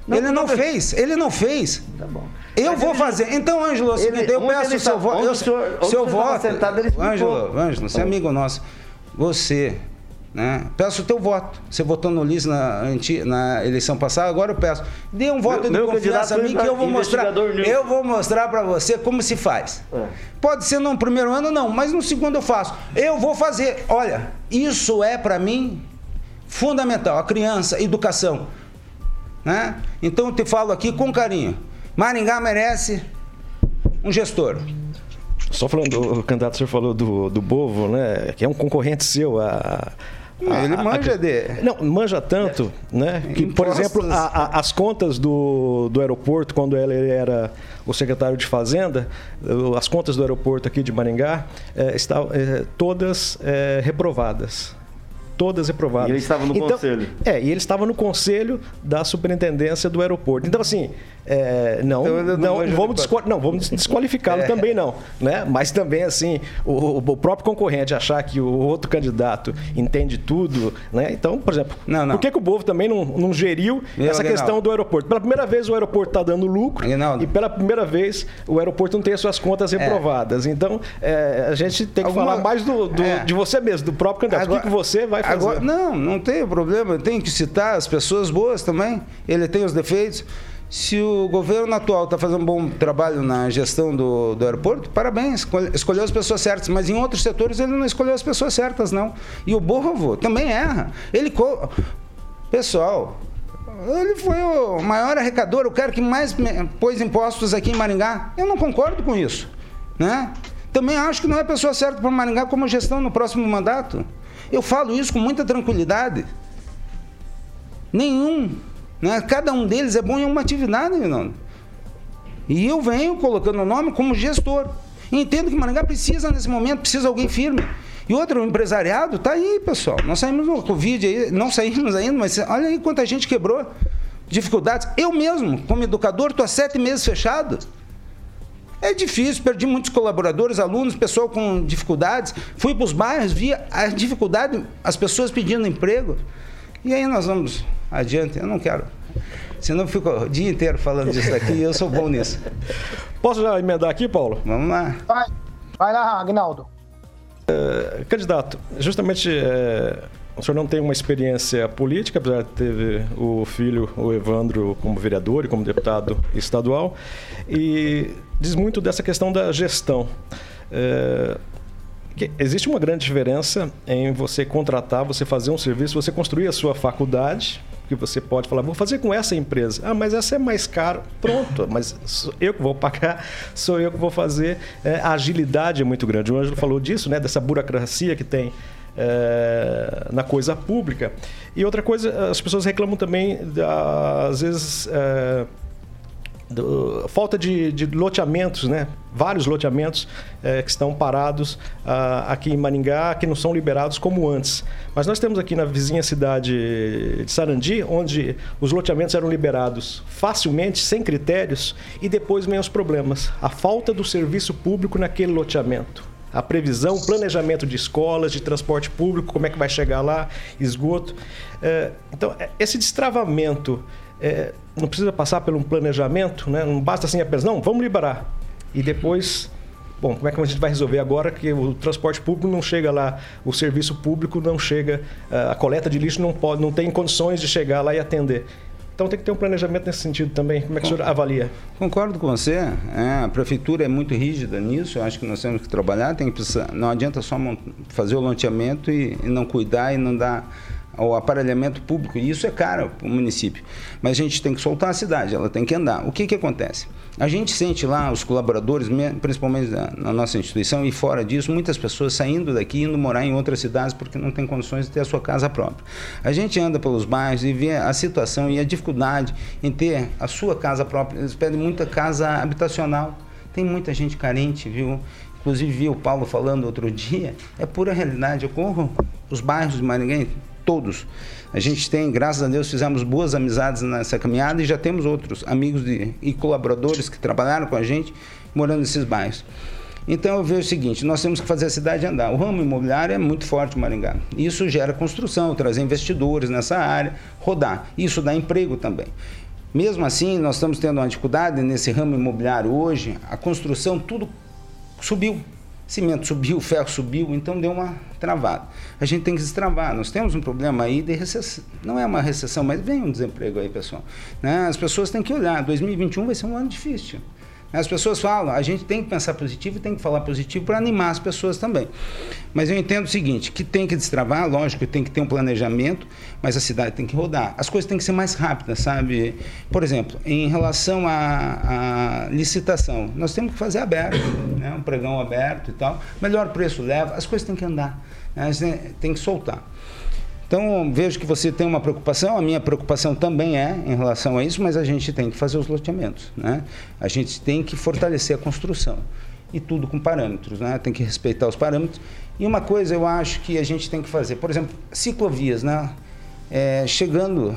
Não, ele não, não fez, ele não fez. Tá bom. Eu Mas vou ele, fazer. Então, Ângelo, assim, eu peço o seu voto. Eu, seu voto. Ângelo, Ângelo, você é amigo nosso. Você, né? Peço o teu voto. Você votou no Ulisses na, na eleição passada, agora eu peço. Dê um voto meu, de confiança a mim que eu vou mostrar. Nil. Eu vou mostrar para você como se faz. É. Pode ser no primeiro ano, não, mas no segundo eu faço. Eu vou fazer. Olha, isso é para mim fundamental. A criança, educação. Né? Então eu te falo aqui com carinho. Maringá merece um gestor. Só falando, candidato, o senhor falou do, do Bovo, né? Que é um concorrente seu a... A, ele manja a, a, de... Não, manja tanto, né? Que, por exemplo, a, a, as contas do, do aeroporto, quando ele era o secretário de Fazenda, as contas do aeroporto aqui de Maringá é, estavam é, todas é, reprovadas. Todas reprovadas. E ele estava no então, conselho. É, e ele estava no conselho da superintendência do aeroporto. Então, assim, é, não, então, não, não, vamos desqual... não vamos desqualificá-lo é. também, não. Né? Mas também, assim, o, o próprio concorrente achar que o outro candidato entende tudo, né? Então, por exemplo, não, não. por que, que o Bovo também não, não geriu eu, essa Aguinaldo. questão do aeroporto? Pela primeira vez o aeroporto está dando lucro Aguinaldo. e pela primeira vez o aeroporto não tem as suas contas reprovadas. É. Então, é, a gente tem que Alguma... falar mais do, do, é. de você mesmo, do próprio candidato. Agora... O que, que você vai fazer? Agora, não, não tem problema. Tem que citar as pessoas boas também. Ele tem os defeitos. Se o governo atual está fazendo um bom trabalho na gestão do, do aeroporto, parabéns, escolheu as pessoas certas. Mas em outros setores ele não escolheu as pessoas certas, não. E o Bovo também erra. Ele... Co... Pessoal, ele foi o maior arrecador, o cara que mais pôs impostos aqui em Maringá. Eu não concordo com isso, né? Também acho que não é a pessoa certa para Maringá como gestão no próximo mandato. Eu falo isso com muita tranquilidade. Nenhum... Cada um deles é bom em uma atividade, Fernando. E eu venho colocando o nome como gestor. E entendo que Maringá precisa, nesse momento, precisa de alguém firme. E outro, o empresariado, está aí, pessoal. Nós saímos do Covid, aí, não saímos ainda, mas olha aí quanta gente quebrou. Dificuldades. Eu mesmo, como educador, estou há sete meses fechado. É difícil, perdi muitos colaboradores, alunos, pessoal com dificuldades. Fui para os bairros, vi a dificuldade, as pessoas pedindo emprego. E aí nós vamos... Adiante, eu não quero. Senão eu fico o dia inteiro falando disso aqui e eu sou bom nisso. Posso já emendar aqui, Paulo? Vamos lá. Vai, vai lá, Aguinaldo. Uh, candidato, justamente uh, o senhor não tem uma experiência política, apesar de ter o filho, o Evandro, como vereador e como deputado estadual, e diz muito dessa questão da gestão. Uh, Existe uma grande diferença em você contratar, você fazer um serviço, você construir a sua faculdade, que você pode falar, vou fazer com essa empresa. Ah, mas essa é mais caro. Pronto, mas sou eu que vou pagar, sou eu que vou fazer. É, a agilidade é muito grande. O Ângelo falou disso, né, dessa burocracia que tem é, na coisa pública. E outra coisa, as pessoas reclamam também, às vezes... É, Do, falta de, de loteamentos, né? Vários loteamentos é, que estão parados ah, aqui em Maringá, que não são liberados como antes. Mas nós temos aqui na vizinha cidade de Sarandi, onde os loteamentos eram liberados facilmente, sem critérios, e depois vem os problemas. A falta do serviço público naquele loteamento. A previsão, o planejamento de escolas, de transporte público, como é que vai chegar lá, esgoto. É, então, esse destravamento... É, não precisa passar por um planejamento, né? Não basta assim apenas, não, vamos liberar. E depois, bom, como é que a gente vai resolver agora que o transporte público não chega lá, o serviço público não chega, a coleta de lixo não pode, não tem condições de chegar lá e atender. Então tem que ter um planejamento nesse sentido também. Como é que o senhor avalia? Concordo com você. É, a prefeitura é muito rígida nisso. Eu acho que nós temos que trabalhar. Tem que precisar, não adianta só fazer o loteamento e, e não cuidar e não dar ao aparelhamento público, e isso é caro para o município, mas a gente tem que soltar a cidade, ela tem que andar. O que que acontece? A gente sente lá os colaboradores, principalmente na nossa instituição e fora disso, muitas pessoas saindo daqui e indo morar em outras cidades porque não tem condições de ter a sua casa própria. A gente anda pelos bairros e vê a situação e a dificuldade em ter a sua casa própria. Eles pedem muita casa habitacional, tem muita gente carente, viu? Inclusive vi o Paulo falando outro dia, é pura realidade, ocorram os bairros de Maringá todos. A gente tem, graças a Deus, fizemos boas amizades nessa caminhada e já temos outros amigos de, e colaboradores que trabalharam com a gente morando nesses bairros. Então eu vejo o seguinte, nós temos que fazer a cidade andar. O ramo imobiliário é muito forte em Maringá. Isso gera construção, trazer investidores nessa área, rodar. Isso dá emprego também. Mesmo assim, nós estamos tendo uma dificuldade nesse ramo imobiliário hoje. A construção, tudo subiu. Cimento subiu, ferro subiu, então deu uma travada. A gente tem que destravar. Nós temos um problema aí de recessão. Não é uma recessão, mas vem um desemprego aí, pessoal. Né? As pessoas têm que olhar. dois mil e vinte e um vai ser um ano difícil. As pessoas falam, a gente tem que pensar positivo e tem que falar positivo para animar as pessoas também. Mas eu entendo o seguinte, que tem que destravar, lógico, tem que ter um planejamento, mas a cidade tem que rodar. As coisas têm que ser mais rápidas, sabe? Por exemplo, em relação à licitação, nós temos que fazer aberto, né? Um pregão aberto e tal. Melhor preço leva, as coisas têm que andar, né? A gente tem que soltar. Então, vejo que você tem uma preocupação, a minha preocupação também é em relação a isso, mas a gente tem que fazer os loteamentos, né? A gente tem que fortalecer a construção e tudo com parâmetros, né? Tem que respeitar os parâmetros. E uma coisa eu acho que a gente tem que fazer, por exemplo, ciclovias, né? É, chegando,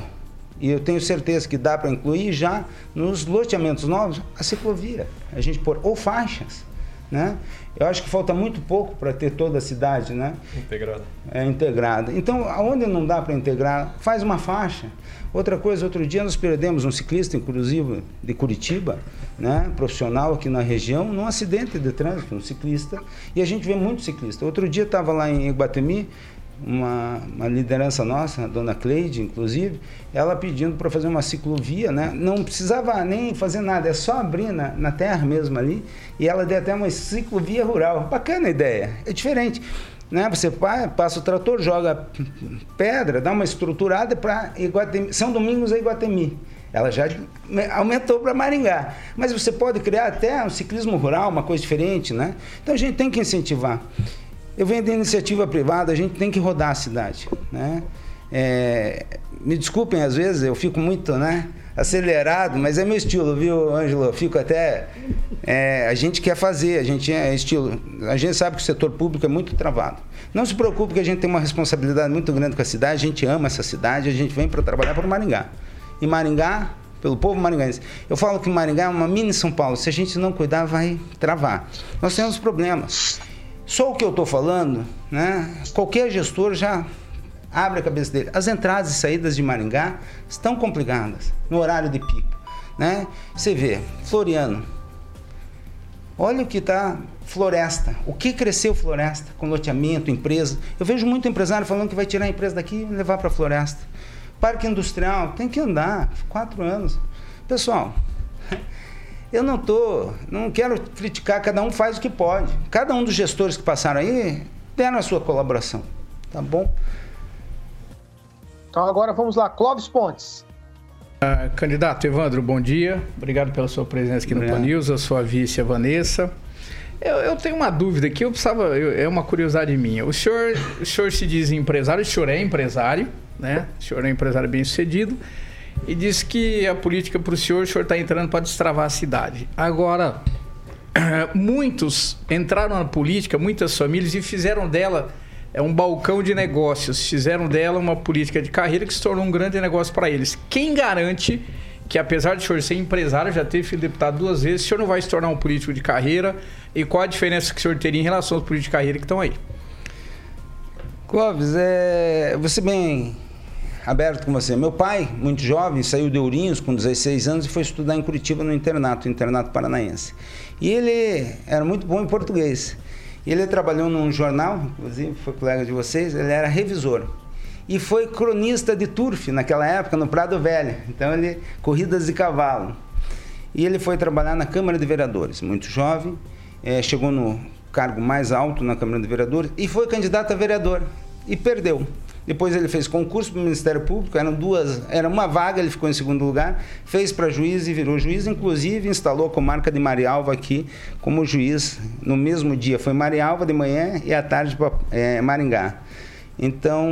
e eu tenho certeza que dá para incluir já nos loteamentos novos, a ciclovia, a gente pôr, ou faixas, né? Eu acho que falta muito pouco para ter toda a cidade, né? Integrada. É, integrada. Então, aonde não dá para integrar, faz uma faixa. Outra coisa, outro dia nós perdemos um ciclista, inclusive, de Curitiba, né? Profissional aqui na região, num acidente de trânsito, um ciclista. E a gente vê muito ciclista. Outro dia estava lá em Iguatemi, uma, uma liderança nossa, a dona Cleide, inclusive, ela pedindo para fazer uma ciclovia, né? Não precisava nem fazer nada, é só abrir na, na terra mesmo ali, e ela deu até uma ciclovia rural. Bacana a ideia, é diferente, né? Você passa o trator, joga pedra, dá uma estruturada para Iguatemi, São Domingos a Iguatemi. Ela já aumentou para Maringá. Mas você pode criar até um ciclismo rural, uma coisa diferente, né? Então a gente tem que incentivar. Eu venho de iniciativa privada, a gente tem que rodar a cidade, né? É, me desculpem, às vezes eu fico muito, né, acelerado, mas é meu estilo, viu, Ângelo? Eu fico até... É, a gente quer fazer, a gente é estilo... A gente sabe que o setor público é muito travado. Não se preocupe que a gente tem uma responsabilidade muito grande com a cidade, a gente ama essa cidade, a gente vem para trabalhar para o Maringá. E Maringá... pelo povo maringaense. Eu falo que Maringá é uma mini São Paulo, se a gente não cuidar, vai travar. Nós temos problemas. Só o que eu estou falando, né? Qualquer gestor já abre a cabeça dele. As entradas e saídas de Maringá estão complicadas no horário de pico, né? Você vê, Floriano, olha o que está floresta, o que cresceu floresta, com loteamento, empresa. Eu vejo muito empresário falando que vai tirar a empresa daqui e levar para a floresta. Parque industrial, tem que andar, quatro anos. Pessoal... Eu não tô, não quero criticar, cada um faz o que pode. Cada um dos gestores que passaram aí deram a sua colaboração, tá bom? Então agora vamos lá, Clóvis Pontes. Uh, candidato Evandro, bom dia. Obrigado pela sua presença aqui no Pan News, a sua vice, a Vanessa. Eu, eu tenho uma dúvida aqui, eu precisava, eu, é uma curiosidade minha. O senhor, o senhor se diz empresário, o senhor é empresário, né? O senhor é um empresário bem sucedido. E disse que a política para o senhor, o senhor está entrando para destravar a cidade. Agora, muitos entraram na política, muitas famílias, e fizeram dela um balcão de negócios, fizeram dela uma política de carreira que se tornou um grande negócio para eles. Quem garante que, apesar de o senhor ser empresário, já ter sido deputado duas vezes, o senhor não vai se tornar um político de carreira? E qual a diferença que o senhor teria em relação aos políticos de carreira que estão aí? Clóvis, é... você bem... aberto com você. Meu pai, muito jovem, saiu de Ourinhos com dezesseis anos e foi estudar em Curitiba no internato, internato paranaense. E ele era muito bom em português. Ele trabalhou num jornal, inclusive, foi colega de vocês, ele era revisor. E foi cronista de turf naquela época, no Prado Velho. Então, ele corridas de cavalo. E ele foi trabalhar na Câmara de Vereadores, muito jovem, é, chegou no cargo mais alto na Câmara de Vereadores e foi candidato a vereador. E perdeu. Depois ele fez concurso para o Ministério Público, eram duas, era uma vaga, ele ficou em segundo lugar, fez para juiz e virou juiz, inclusive instalou a comarca de Marialva aqui como juiz no mesmo dia. Foi Marialva de manhã e à tarde para é, Maringá. Então,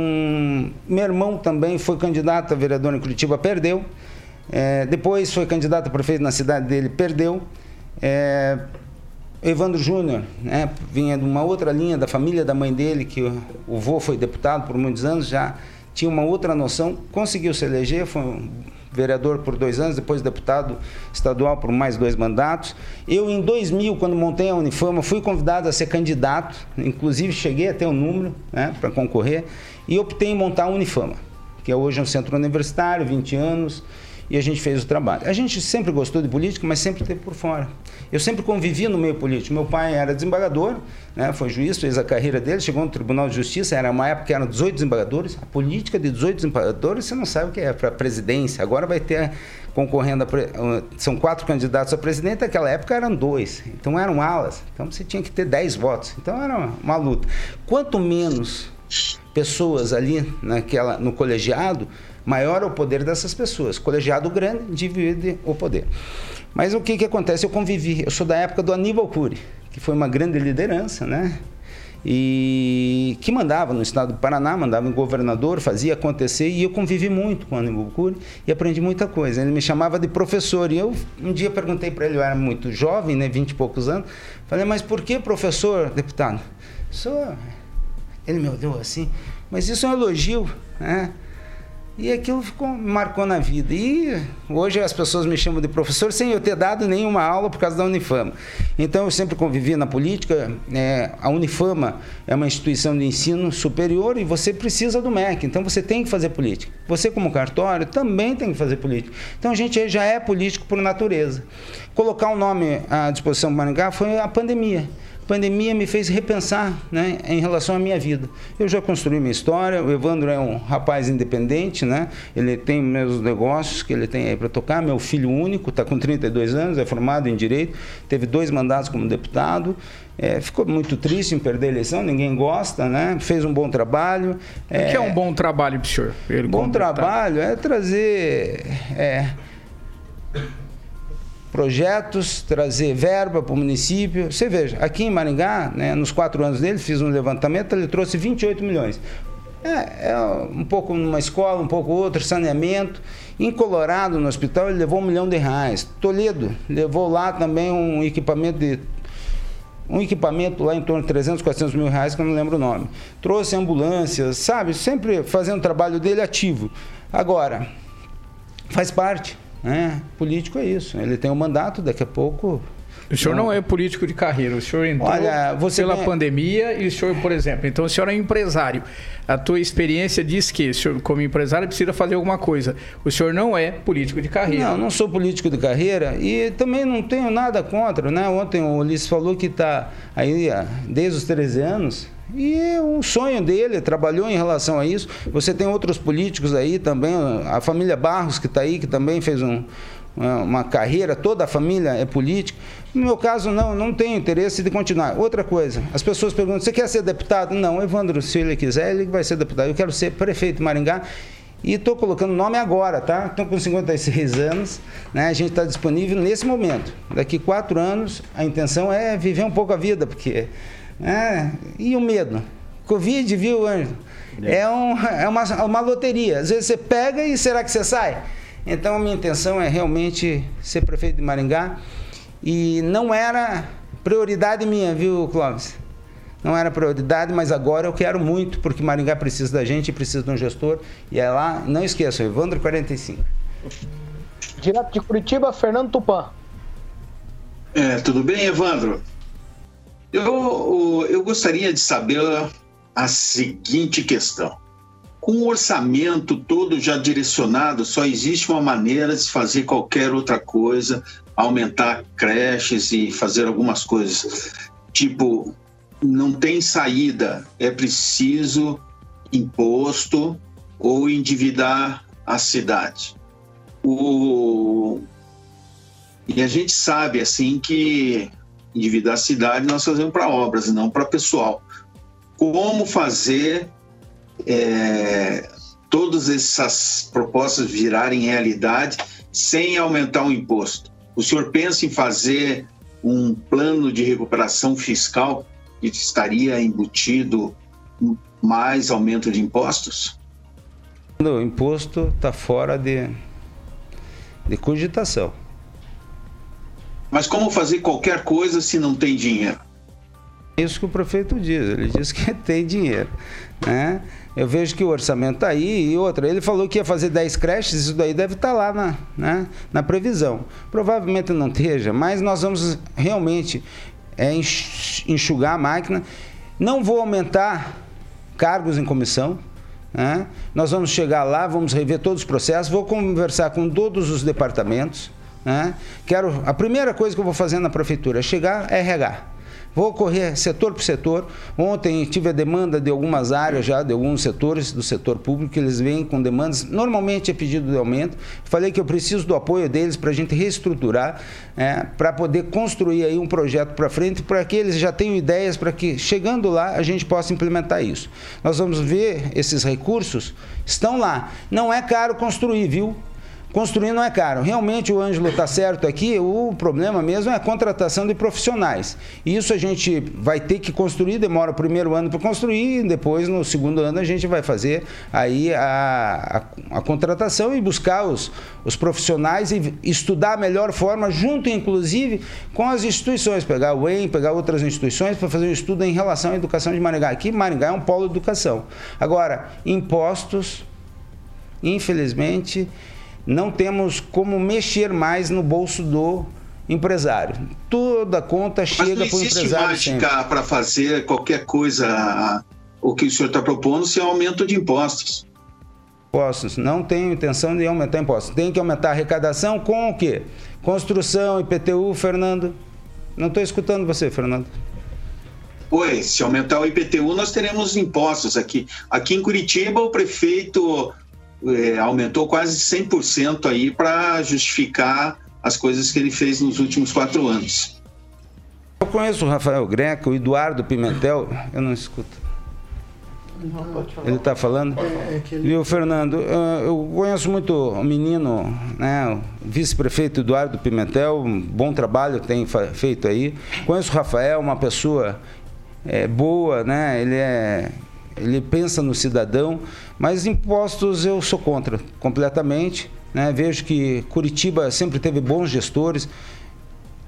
meu irmão também foi candidato a vereador em Curitiba, perdeu. É, depois foi candidato a prefeito na cidade dele, perdeu. É, Evandro Júnior, né, vinha de uma outra linha da família da mãe dele, que o, o vô foi deputado por muitos anos, já tinha uma outra noção, conseguiu se eleger, foi um vereador por dois anos, depois deputado estadual por mais dois mandatos. Eu, em dois mil, quando montei a Unifama, fui convidado a ser candidato, inclusive cheguei até o número, né, para concorrer, e optei em montar a Unifama, que é hoje um centro universitário, vinte anos... E a gente fez o trabalho. A gente sempre gostou de política, mas sempre teve por fora. Eu sempre convivi no meio político. Meu pai era desembargador, né, foi juiz, fez a carreira dele, chegou no Tribunal de Justiça, era uma época que eram dezoito desembargadores. A política de dezoito desembargadores, você não sabe o que é para a presidência. Agora vai ter concorrendo, a pre... são quatro candidatos a presidente, naquela época eram dois. Então eram alas, então você tinha que ter dez votos. Então era uma, uma luta. Quanto menos pessoas ali naquela, no colegiado, maior é o poder dessas pessoas. Colegiado grande divide o poder. Mas o que que acontece? Eu convivi. Eu sou da época do Aníbal Cury, que foi uma grande liderança, né? E que mandava no estado do Paraná, mandava em governador, fazia acontecer. E eu convivi muito com o Aníbal Cury e aprendi muita coisa. Ele me chamava de professor. E eu um dia perguntei para ele, eu era muito jovem, né? vinte e poucos anos. Falei, mas por que professor, deputado? Sou... Ele me olhou assim, mas isso é um elogio, né? E aquilo ficou, marcou na vida. E hoje as pessoas me chamam de professor sem eu ter dado nenhuma aula por causa da Unifama. Então eu sempre convivi na política. É, a Unifama é uma instituição de ensino superior e você precisa do M E C. Então você tem que fazer política. Você como cartório também tem que fazer política. Então a gente já é político por natureza. Colocar o nome à disposição do Maringá foi a pandemia. A pandemia me fez repensar, né, em relação à minha vida. Eu já construí minha história, o Evandro é um rapaz independente, né? Ele tem meus negócios que ele tem aí para tocar, meu filho único, está com trinta e dois anos, é formado em Direito, teve dois mandatos como deputado, é, ficou muito triste em perder a eleição, ninguém gosta, né? Fez um bom trabalho. O é, que é um bom trabalho para o senhor? Ele bom trabalho é trazer... É, projetos, trazer verba para o município. Você veja, aqui em Maringá, né, nos quatro anos dele, fiz um levantamento, ele trouxe vinte e oito milhões. É, é um pouco numa escola, um pouco outro, saneamento. Em Colorado, no hospital, ele levou um milhão de reais. Toledo levou lá também um equipamento de... Um equipamento lá em torno de trezentos, quatrocentos mil reais, que eu não lembro o nome. Trouxe ambulâncias, sabe? Sempre fazendo o trabalho dele ativo. Agora, faz parte... É, político é isso, ele tem um mandato, daqui a pouco... O senhor não é político de carreira, o senhor entrou Olha, você pela vem... pandemia e o senhor, por exemplo, então o senhor é empresário. A tua experiência diz que o senhor, como empresário, precisa fazer alguma coisa. O senhor não é político de carreira. Não, não sou político de carreira e também não tenho nada contra, né? Ontem o Ulisses falou que está aí desde os treze anos... E o sonho dele, trabalhou em relação a isso. Você tem outros políticos aí também, a família Barros que está aí, que também fez um, uma carreira, toda a família é política. No meu caso, não, não tenho interesse de continuar. Outra coisa, as pessoas perguntam, você quer ser deputado? Não, Evandro, se ele quiser, ele vai ser deputado. Eu quero ser prefeito de Maringá. E estou colocando o nome agora, tá? Estou com cinquenta e seis anos, né? A gente está disponível nesse momento. Daqui quatro anos, a intenção é viver um pouco a vida, porque... É, e o medo? Covid, viu, Ângelo? É, um, é uma, uma loteria. Às vezes você pega e será que você sai? Então, a minha intenção é realmente ser prefeito de Maringá. E não era prioridade minha, viu, Clóvis? Não era prioridade, mas agora eu quero muito, porque Maringá precisa da gente, precisa de um gestor. E é lá, não esqueça, Evandro quarenta e cinco. Direto de Curitiba, Fernando Tupã. É, tudo bem, Evandro? Eu, eu gostaria de saber a seguinte questão. Com o orçamento todo já direcionado, só existe uma maneira de fazer qualquer outra coisa, aumentar creches e fazer algumas coisas. Tipo, não tem saída, é preciso imposto ou endividar a cidade. O... E a gente sabe, assim, que... endividar a cidade, nós fazemos para obras, não para pessoal. Como fazer é, todas essas propostas virarem realidade sem aumentar o imposto? O senhor pensa em fazer um plano de recuperação fiscal que estaria embutido mais aumento de impostos? O imposto está fora de, de cogitação. Mas como fazer qualquer coisa se não tem dinheiro? É isso que o prefeito diz, ele diz que tem dinheiro, né? Eu vejo que o orçamento está aí e outra, ele falou que ia fazer dez creches, isso daí deve estar tá lá na, né, na previsão. Provavelmente não esteja, mas nós vamos realmente é, enxugar a máquina. Não vou aumentar cargos em comissão, né? Nós vamos chegar lá, vamos rever todos os processos, vou conversar com todos os departamentos, né? Quero, a primeira coisa que eu vou fazer na prefeitura é chegar R H. Vou correr setor por setor. Ontem tive a demanda de algumas áreas já, de alguns setores do setor público, que eles vêm com demandas, normalmente é pedido de aumento. Falei que eu preciso do apoio deles para a gente reestruturar, é, para poder construir aí um projeto para frente, para que eles já tenham ideias, para que chegando lá a gente possa implementar isso. Nós vamos ver esses recursos, estão lá. Não é caro construir, viu? Construir não é caro. Realmente o Ângelo está certo aqui, o problema mesmo é a contratação de profissionais. Isso a gente vai ter que construir, demora o primeiro ano para construir, e depois no segundo ano a gente vai fazer aí a, a, a contratação e buscar os, os profissionais e estudar a melhor forma, junto inclusive com as instituições, pegar o E M, pegar outras instituições para fazer um estudo em relação à educação de Maringá. Aqui Maringá é um polo de educação. Agora, impostos, infelizmente, não temos como mexer mais no bolso do empresário. Toda conta chega para o empresário. Mas não existe mágica para fazer qualquer coisa, o que o senhor está propondo, sem aumento de impostos. Impostos. Não tenho intenção de aumentar impostos. Tem que aumentar a arrecadação com o quê? Construção, I P T U, Fernando. Não estou escutando você, Fernando. Pois, se aumentar o I P T U, nós teremos impostos aqui. Aqui em Curitiba, o prefeito... É, aumentou quase cem por cento aí para justificar as coisas que ele fez nos últimos quatro anos. Eu conheço o Rafael Greca, o Eduardo Pimentel, eu não escuto. Ele está falando? É, é que ele... E o Fernando, eu conheço muito o menino, né, o vice-prefeito Eduardo Pimentel, um bom trabalho tem feito aí. Conheço o Rafael, uma pessoa é, boa, né, ele é... Ele pensa no cidadão, mas impostos eu sou contra completamente, né? Vejo que Curitiba sempre teve bons gestores,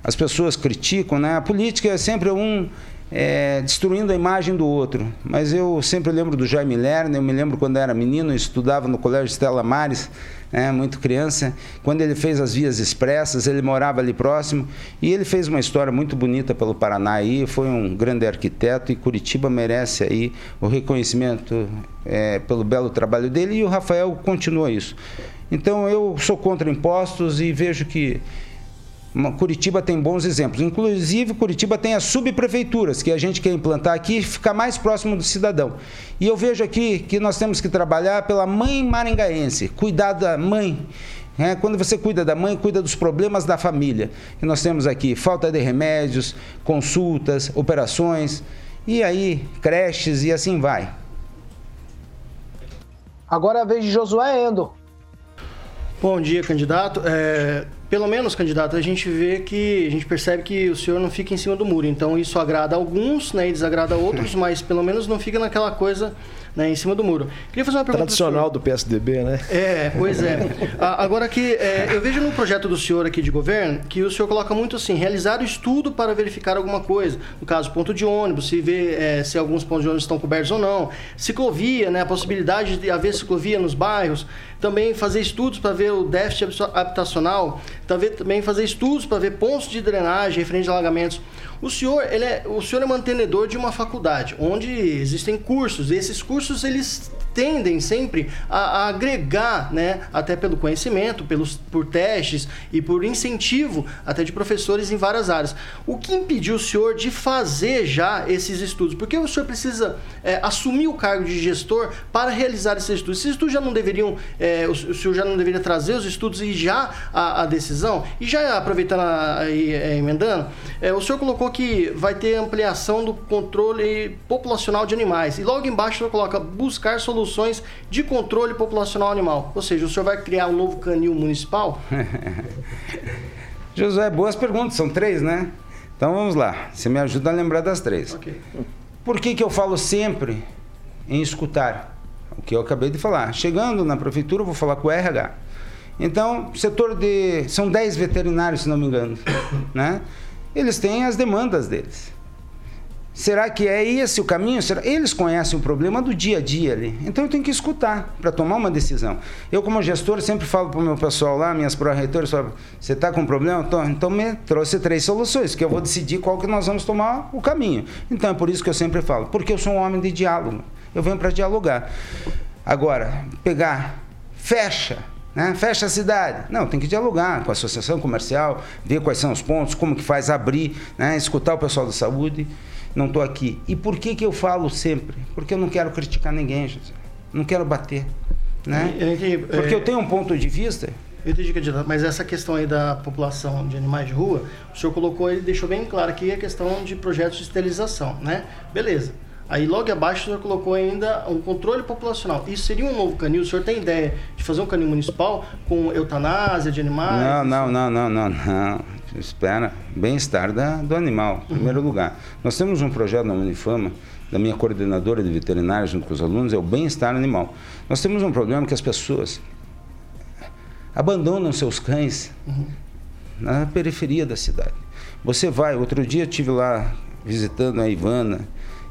as pessoas criticam, né? A política é sempre um é, destruindo a imagem do outro, mas eu sempre lembro do Jaime Lerner, eu me lembro quando era menino, eu estudava no colégio Estela Maris, né, muito criança, quando ele fez as vias expressas, ele morava ali próximo e ele fez uma história muito bonita pelo Paraná aí, foi um grande arquiteto e Curitiba merece aí o reconhecimento é, pelo belo trabalho dele e o Rafael continua isso. Então eu sou contra impostos e vejo que Curitiba tem bons exemplos, inclusive Curitiba tem as subprefeituras que a gente quer implantar aqui e ficar mais próximo do cidadão. E eu vejo aqui que nós temos que trabalhar pela mãe maringaense, cuidar da mãe. É, quando você cuida da mãe, cuida dos problemas da família. E nós temos aqui falta de remédios, consultas, operações, e aí creches e assim vai. Agora é a vez de Josué Endo. Bom dia, candidato. É, pelo menos, candidato, a gente vê que, a gente percebe que o senhor não fica em cima do muro. Então, isso agrada alguns, né, e desagrada outros, mas pelo menos não fica naquela coisa, né, em cima do muro. Queria fazer uma pergunta. Tradicional do P S D B, né? É, pois é. Agora que é, eu vejo no projeto do senhor aqui de governo que o senhor coloca muito assim, realizar o estudo para verificar alguma coisa. No caso, ponto de ônibus, se ver é, se alguns pontos de ônibus estão cobertos ou não. Ciclovia, né, a possibilidade de haver ciclovia nos bairros. Também fazer estudos para ver o déficit habitacional, também fazer estudos para ver pontos de drenagem referente a alagamentos. O senhor, ele é, o senhor é mantenedor de uma faculdade, onde existem cursos, e esses cursos eles tendem sempre a, a agregar, né, até pelo conhecimento, pelos, por testes e por incentivo até de professores em várias áreas. O que impediu o senhor de fazer já esses estudos? Porque o senhor precisa é, assumir o cargo de gestor para realizar esses estudos. Esses estudos já não deveriam, é, o, o senhor já não deveria trazer os estudos e já a, a decisão? E já aproveitando e é, emendando, é, o senhor colocou colocou que vai ter ampliação do controle populacional de animais. E logo embaixo o senhor coloca buscar soluções de controle populacional animal. Ou seja, o senhor vai criar um novo canil municipal? Josué, boas perguntas. São três, né? Então vamos lá. Você me ajuda a lembrar das três. Okay. Por que que eu falo sempre em escutar? O que eu acabei de falar. Chegando na prefeitura, eu vou falar com o R H. Então, setor de... São dez veterinários, se não me engano, né? Eles têm as demandas deles. Será que é esse o caminho? Será? Eles conhecem o problema do dia a dia ali. Então, eu tenho que escutar para tomar uma decisão. Eu, como gestor, sempre falo para o meu pessoal lá, minhas pró-reitoras, você está com um problema? Tô, então, me trouxe três soluções, que eu vou decidir qual que nós vamos tomar o caminho. Então, é por isso que eu sempre falo. Porque eu sou um homem de diálogo. Eu venho para dialogar. Agora, pegar, fecha... Né? Fecha a cidade. Não, tem que dialogar com a associação comercial, ver quais são os pontos, como que faz abrir, né? Escutar o pessoal da saúde. Não estou aqui. E por que que eu falo sempre? Porque eu não quero criticar ninguém, José. Não quero bater. Né? Eu entendi, Porque é... eu tenho um ponto de vista... Eu entendi, mas essa questão aí da população de animais de rua, o senhor colocou e deixou bem claro aqui a questão de projetos de esterilização, né? Beleza. Aí logo abaixo o senhor colocou ainda um controle populacional. Isso seria um novo canil? O senhor tem ideia de fazer um canil municipal com eutanásia de animais? Não, não, não, não, não, não. Espera, bem-estar da, do animal, em primeiro uhum. lugar. Nós temos um projeto na Unifama, da minha coordenadora de veterinária junto com os alunos, é o bem-estar animal. Nós temos um problema que as pessoas abandonam seus cães uhum. na periferia da cidade. Você vai, outro dia eu estive lá visitando a Ivana,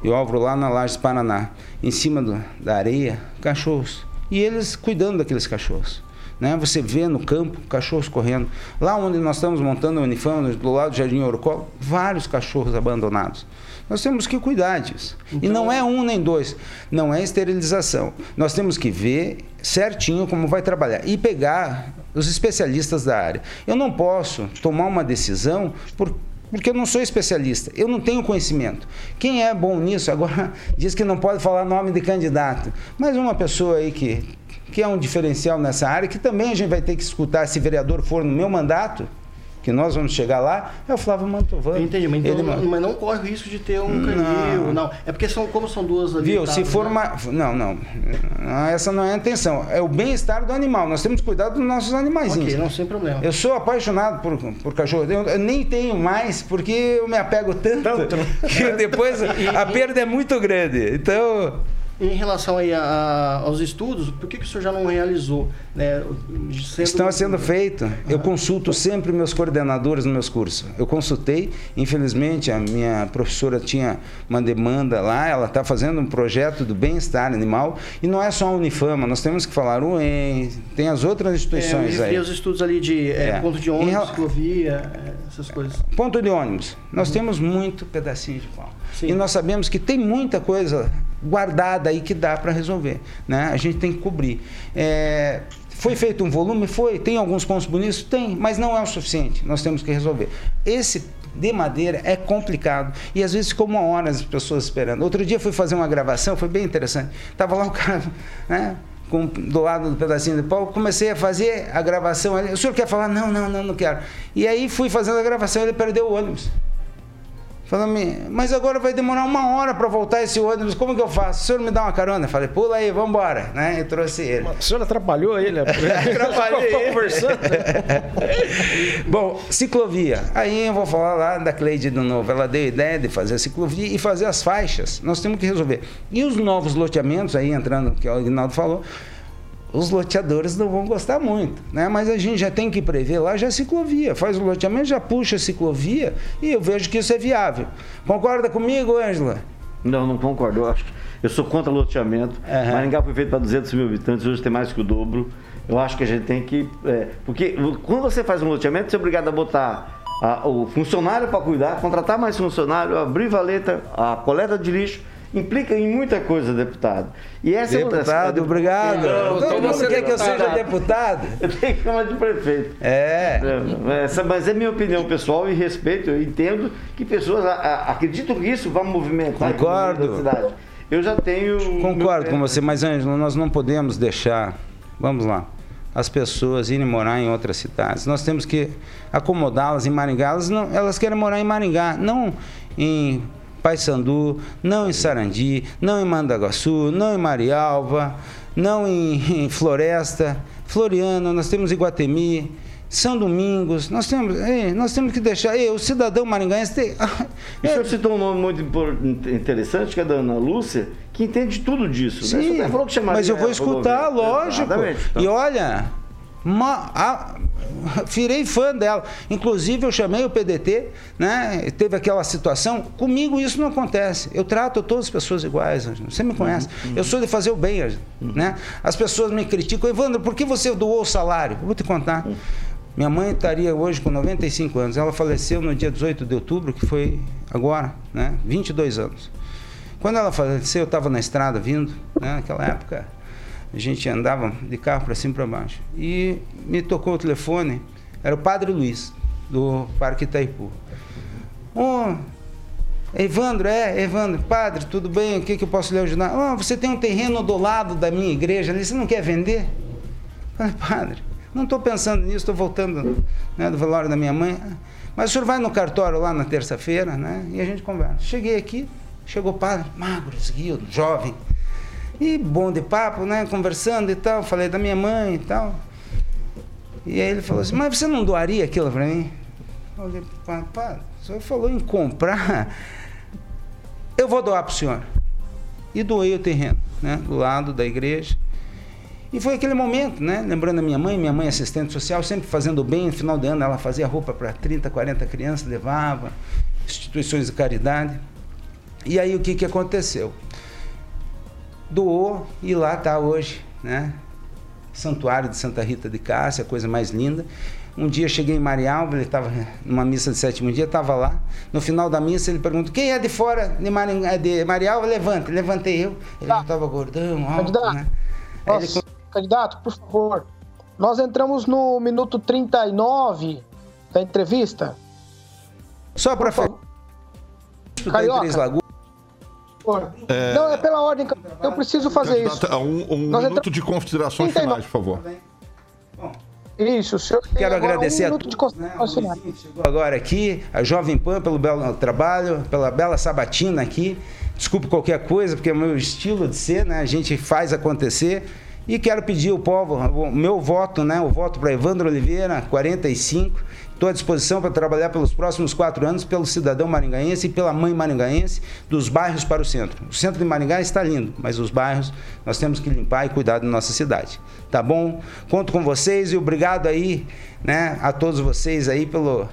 eu alvo lá na Laje Paraná, em cima do, da areia, cachorros. E eles cuidando daqueles cachorros. Né? Você vê no campo, cachorros correndo. Lá onde nós estamos montando a Unifama, do lado do Jardim Orocó, vários cachorros abandonados. Nós temos que cuidar disso. Então... E não é um nem dois, não é esterilização. Nós temos que ver certinho como vai trabalhar e pegar os especialistas da área. Eu não posso tomar uma decisão por... Porque eu não sou especialista, eu não tenho conhecimento. Quem é bom nisso agora diz que não pode falar nome de candidato. Mas uma pessoa aí que, que é um diferencial nessa área, que também a gente vai ter que escutar, se vereador for no meu mandato, que nós vamos chegar lá, é o Flávio Mantovani. Entendi, mas, então, ele... mas não corre o risco de ter um canil, não. não. É porque são, como são duas ali. Viu, se for né? uma... Não, não, essa não é a intenção. É o bem-estar do animal. Nós temos que cuidar dos nossos animaizinhos. Ok, não, sem problema. Eu sou apaixonado por, por cachorro. Eu nem tenho mais, porque eu me apego tanto, tanto. que depois a perda é muito grande. Então... Em relação aí a, a, aos estudos, por que, que o senhor já não realizou? Né? Sendo... Estão sendo feitos. Eu consulto sempre meus coordenadores nos meus cursos. Eu consultei, infelizmente a minha professora tinha uma demanda lá, ela está fazendo um projeto do bem-estar animal, e não é só a Unifama, nós temos que falar o E N, tem as outras instituições é, aí. Tem os estudos ali de é, é. ponto de ônibus, em... ciclovia, essas coisas. Ponto de ônibus. Nós uhum. temos muito pedacinho de pau. Sim. E nós sabemos que tem muita coisa guardada aí que dá para resolver, né? A gente tem que cobrir. É, foi feito um volume? Foi. Tem alguns pontos bonitos? Tem, mas não é o suficiente. Nós temos que resolver. Esse de madeira é complicado e às vezes ficou uma hora as pessoas esperando. Outro dia fui fazer uma gravação, foi bem interessante. Tava lá o cara, né? Com, do lado do pedacinho de pau, comecei a fazer a gravação. O senhor quer falar? Não, não, não, não quero. E aí fui fazendo a gravação, ele perdeu o ônibus. Falei, mas agora vai demorar uma hora para voltar esse ônibus, como que eu faço? O senhor me dá uma carona? Falei, pula aí, vamos embora. Né? Eu trouxe ele. Mas o senhor atrapalhou ele? Atrapalhei ele. Conversando. Bom, ciclovia. Aí eu vou falar lá da Cleide de novo. Ela deu a ideia de fazer a ciclovia e fazer as faixas. Nós temos que resolver. E os novos loteamentos, aí entrando no que o Aguinaldo falou, os loteadores não vão gostar muito, né? Mas a gente já tem que prever lá, já ciclovia, faz o loteamento, já puxa a ciclovia e eu vejo que isso é viável. Concorda comigo, Ângela? Não, não concordo, eu acho que eu sou contra loteamento. Uhum. Maringá foi feito para duzentos mil habitantes, hoje tem mais que o dobro. Eu acho que a gente tem que... É, porque quando você faz um loteamento, você é obrigado a botar a, o funcionário para cuidar, contratar mais funcionário, abrir valeta, a coleta de lixo, implica em muita coisa, deputado. E essa deputado, é deputado, obrigado. Não, então você quer que eu seja deputado? Eu tenho que chamar de prefeito. É. Essa, mas é minha opinião pessoal e respeito. Eu entendo que pessoas a, a, acreditam que isso vai movimentar Concordo. a cidade. Eu já tenho... Concordo meu... com você, mas, Ângelo, nós não podemos deixar... Vamos lá. as pessoas irem morar em outras cidades. Nós temos que acomodá-las em Maringá. Elas, não, elas querem morar em Maringá, não em Paissandu, não em Sarandi, não em Mandaguaçu, não em Marialva, não em, em Floresta, Floriano, nós temos Iguatemi, São Domingos, nós temos, é, nós temos que deixar, é, o cidadão maringaense tem, é, o senhor citou um nome muito interessante, que é da Ana Lúcia, que entende tudo disso. Sim, né? Você falou que chamaria, mas eu vou escutar, lógico. Então. E olha, uma, a, virei fã dela. Inclusive eu chamei o P D T, né? Teve aquela situação. Comigo isso não acontece. Eu trato todas as pessoas iguais, Angelo. Você me conhece. Uhum. Eu sou de fazer o bem, Angelo, uhum. né? As pessoas me criticam. Evandro, por que você doou o salário? Eu vou te contar. Uhum. Minha mãe estaria hoje com noventa e cinco anos. Ela faleceu no dia dezoito de outubro, que foi agora, né? vinte e dois anos. Quando ela faleceu, eu estava na estrada vindo, né? Naquela época a gente andava de carro para cima e para baixo. E me tocou o telefone, era o Padre Luiz, do Parque Itaipu. Ô, Evandro, é, Evandro, padre, tudo bem? O que, que eu posso lhe ajudar? Oh, você tem um terreno do lado da minha igreja ali, você não quer vender? Eu falei, padre, não estou pensando nisso, estou voltando, né, do velório da minha mãe. Mas o senhor vai no cartório lá na terça-feira, né? E a gente conversa. Cheguei aqui, chegou o padre, magro, esguio, jovem. E bom de papo, né? Conversando e tal. Falei da minha mãe e tal. E aí ele falou assim, mas você não doaria aquilo para mim? Eu falei, padre, o senhor falou em comprar. Eu vou doar para o senhor. E doei o terreno, né? Do lado da igreja. E foi aquele momento, né? Lembrando a minha mãe, minha mãe assistente social, sempre fazendo bem. No final de ano ela fazia roupa para trinta, quarenta crianças, levava, instituições de caridade. E aí o que, que aconteceu? Doou e lá está hoje, né? Santuário de Santa Rita de Cássia, a coisa mais linda. Um dia cheguei em Marialva, ele estava numa missa de sétimo dia, estava lá. No final da missa ele perguntou, quem é de fora de, Maringá, de Marialva? Levanta, levantei eu. Ele tá. estava gordão, alto, candidato. Né? Nossa, ele... Candidato, por favor, nós entramos no minuto trinta e nove da entrevista. Só para falar. É... Não, é pela ordem, eu preciso fazer isso. Um, um minuto entramos... de considerações finais, por favor. Bom, isso, o senhor tem. Quero agradecer um a todos. Né, chegou agora aqui, a Jovem Pan, pelo belo trabalho, pela bela sabatina aqui. Desculpe qualquer coisa, porque é o meu estilo de ser, né? A gente faz acontecer. E quero pedir ao povo, o meu voto, né? O voto para Evandro Oliveira, quarenta e cinco. Estou à disposição para trabalhar pelos próximos quatro anos pelo cidadão maringaense e pela mãe maringaense, dos bairros para o centro. O centro de Maringá está lindo, mas os bairros nós temos que limpar e cuidar da nossa cidade. Tá bom? Conto com vocês e obrigado aí, né, a todos vocês aí pelo,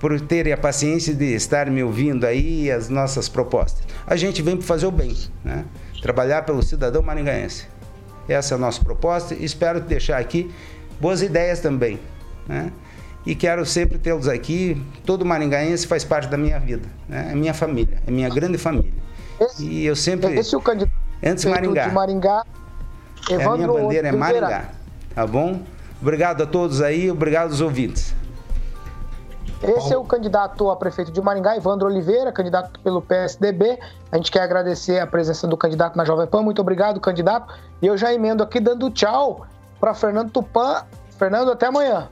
por terem a paciência de estar me ouvindo aí e as nossas propostas. A gente vem para fazer o bem, né? Trabalhar pelo cidadão maringaense. Essa é a nossa proposta e espero deixar aqui boas ideias também, né? E quero sempre tê-los aqui. Todo maringaense faz parte da minha vida, né? É minha família, é minha grande família. Esse, e eu sempre... Esse é o candidato antes Maringá. De Maringá, é, a minha bandeira é Maringá, tá bom? Obrigado a todos aí, obrigado aos ouvintes. Esse é o candidato a prefeito de Maringá, Evandro Oliveira, candidato pelo P S D B. A gente quer agradecer a presença do candidato na Jovem Pan. Muito obrigado, candidato. E eu já emendo aqui dando tchau para Fernando Tupã. Fernando, até amanhã.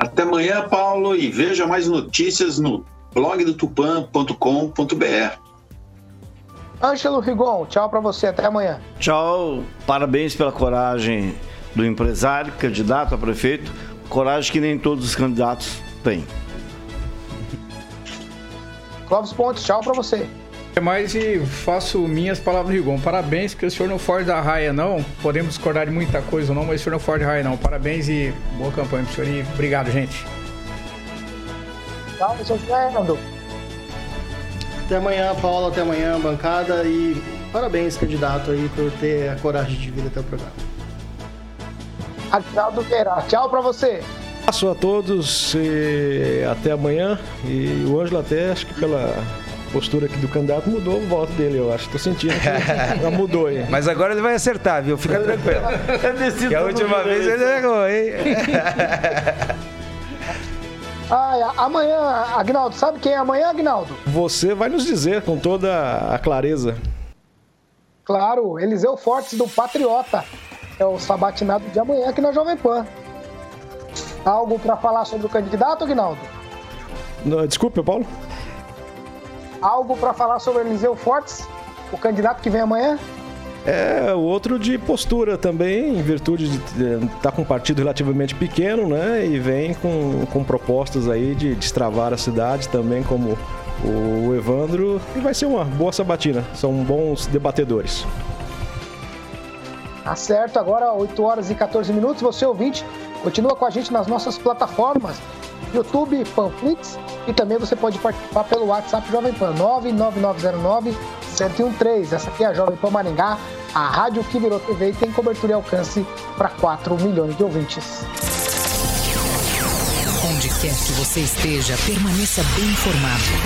Até amanhã, Paulo, e veja mais notícias no blog do Tupan ponto com ponto br. Ângelo Rigon, tchau para você, até amanhã. Tchau, parabéns pela coragem do empresário, candidato a prefeito, coragem que nem todos os candidatos têm. Clóvis Pontes, tchau para você. Até mais e faço minhas palavras, Rigon. Parabéns, porque o senhor não foge da raia, não. Podemos discordar de muita coisa ou não, mas o senhor não foge da raia, não. Parabéns e boa campanha pro senhor. E obrigado, gente. Tchau, seu Fernando. Até amanhã, Paulo. Até amanhã, bancada. E parabéns, candidato, aí, por ter a coragem de vir até o programa. Aguinaldo Vieira, tchau para você. Abraço a todos e até amanhã. E o Ângelo até, acho que pela... a postura aqui do candidato mudou o voto dele, eu acho. Tô sentindo que já mudou, hein? Mas agora ele vai acertar, viu? Fica tranquilo. É que a última vez ele errou, hein? Ai, amanhã, Aguinaldo, sabe quem é amanhã, Aguinaldo? Você vai nos dizer com toda a clareza. Claro, Eliseu Fortes, do Patriota. é o sabatinado de amanhã aqui na Jovem Pan. Algo para falar sobre o candidato, Aguinaldo? Desculpe, Paulo. Algo para falar sobre Eliseu Fortes, o candidato que vem amanhã? É, o outro de postura também, em virtude de estar tá com um partido relativamente pequeno, né? E vem com, com propostas aí de destravar a cidade também, como o Evandro. E vai ser uma boa sabatina, são bons debatedores. Tá certo, agora oito horas e quatorze minutos. Você, ouvinte, continua com a gente nas nossas plataformas YouTube, Panflix, e também você pode participar pelo WhatsApp Jovem Pan, nove nove nove zero nove, um um três. Essa aqui é a Jovem Pan Maringá, a rádio que virou T V e tem cobertura e alcance para quatro milhões de ouvintes. Onde quer que você esteja, permaneça bem informado.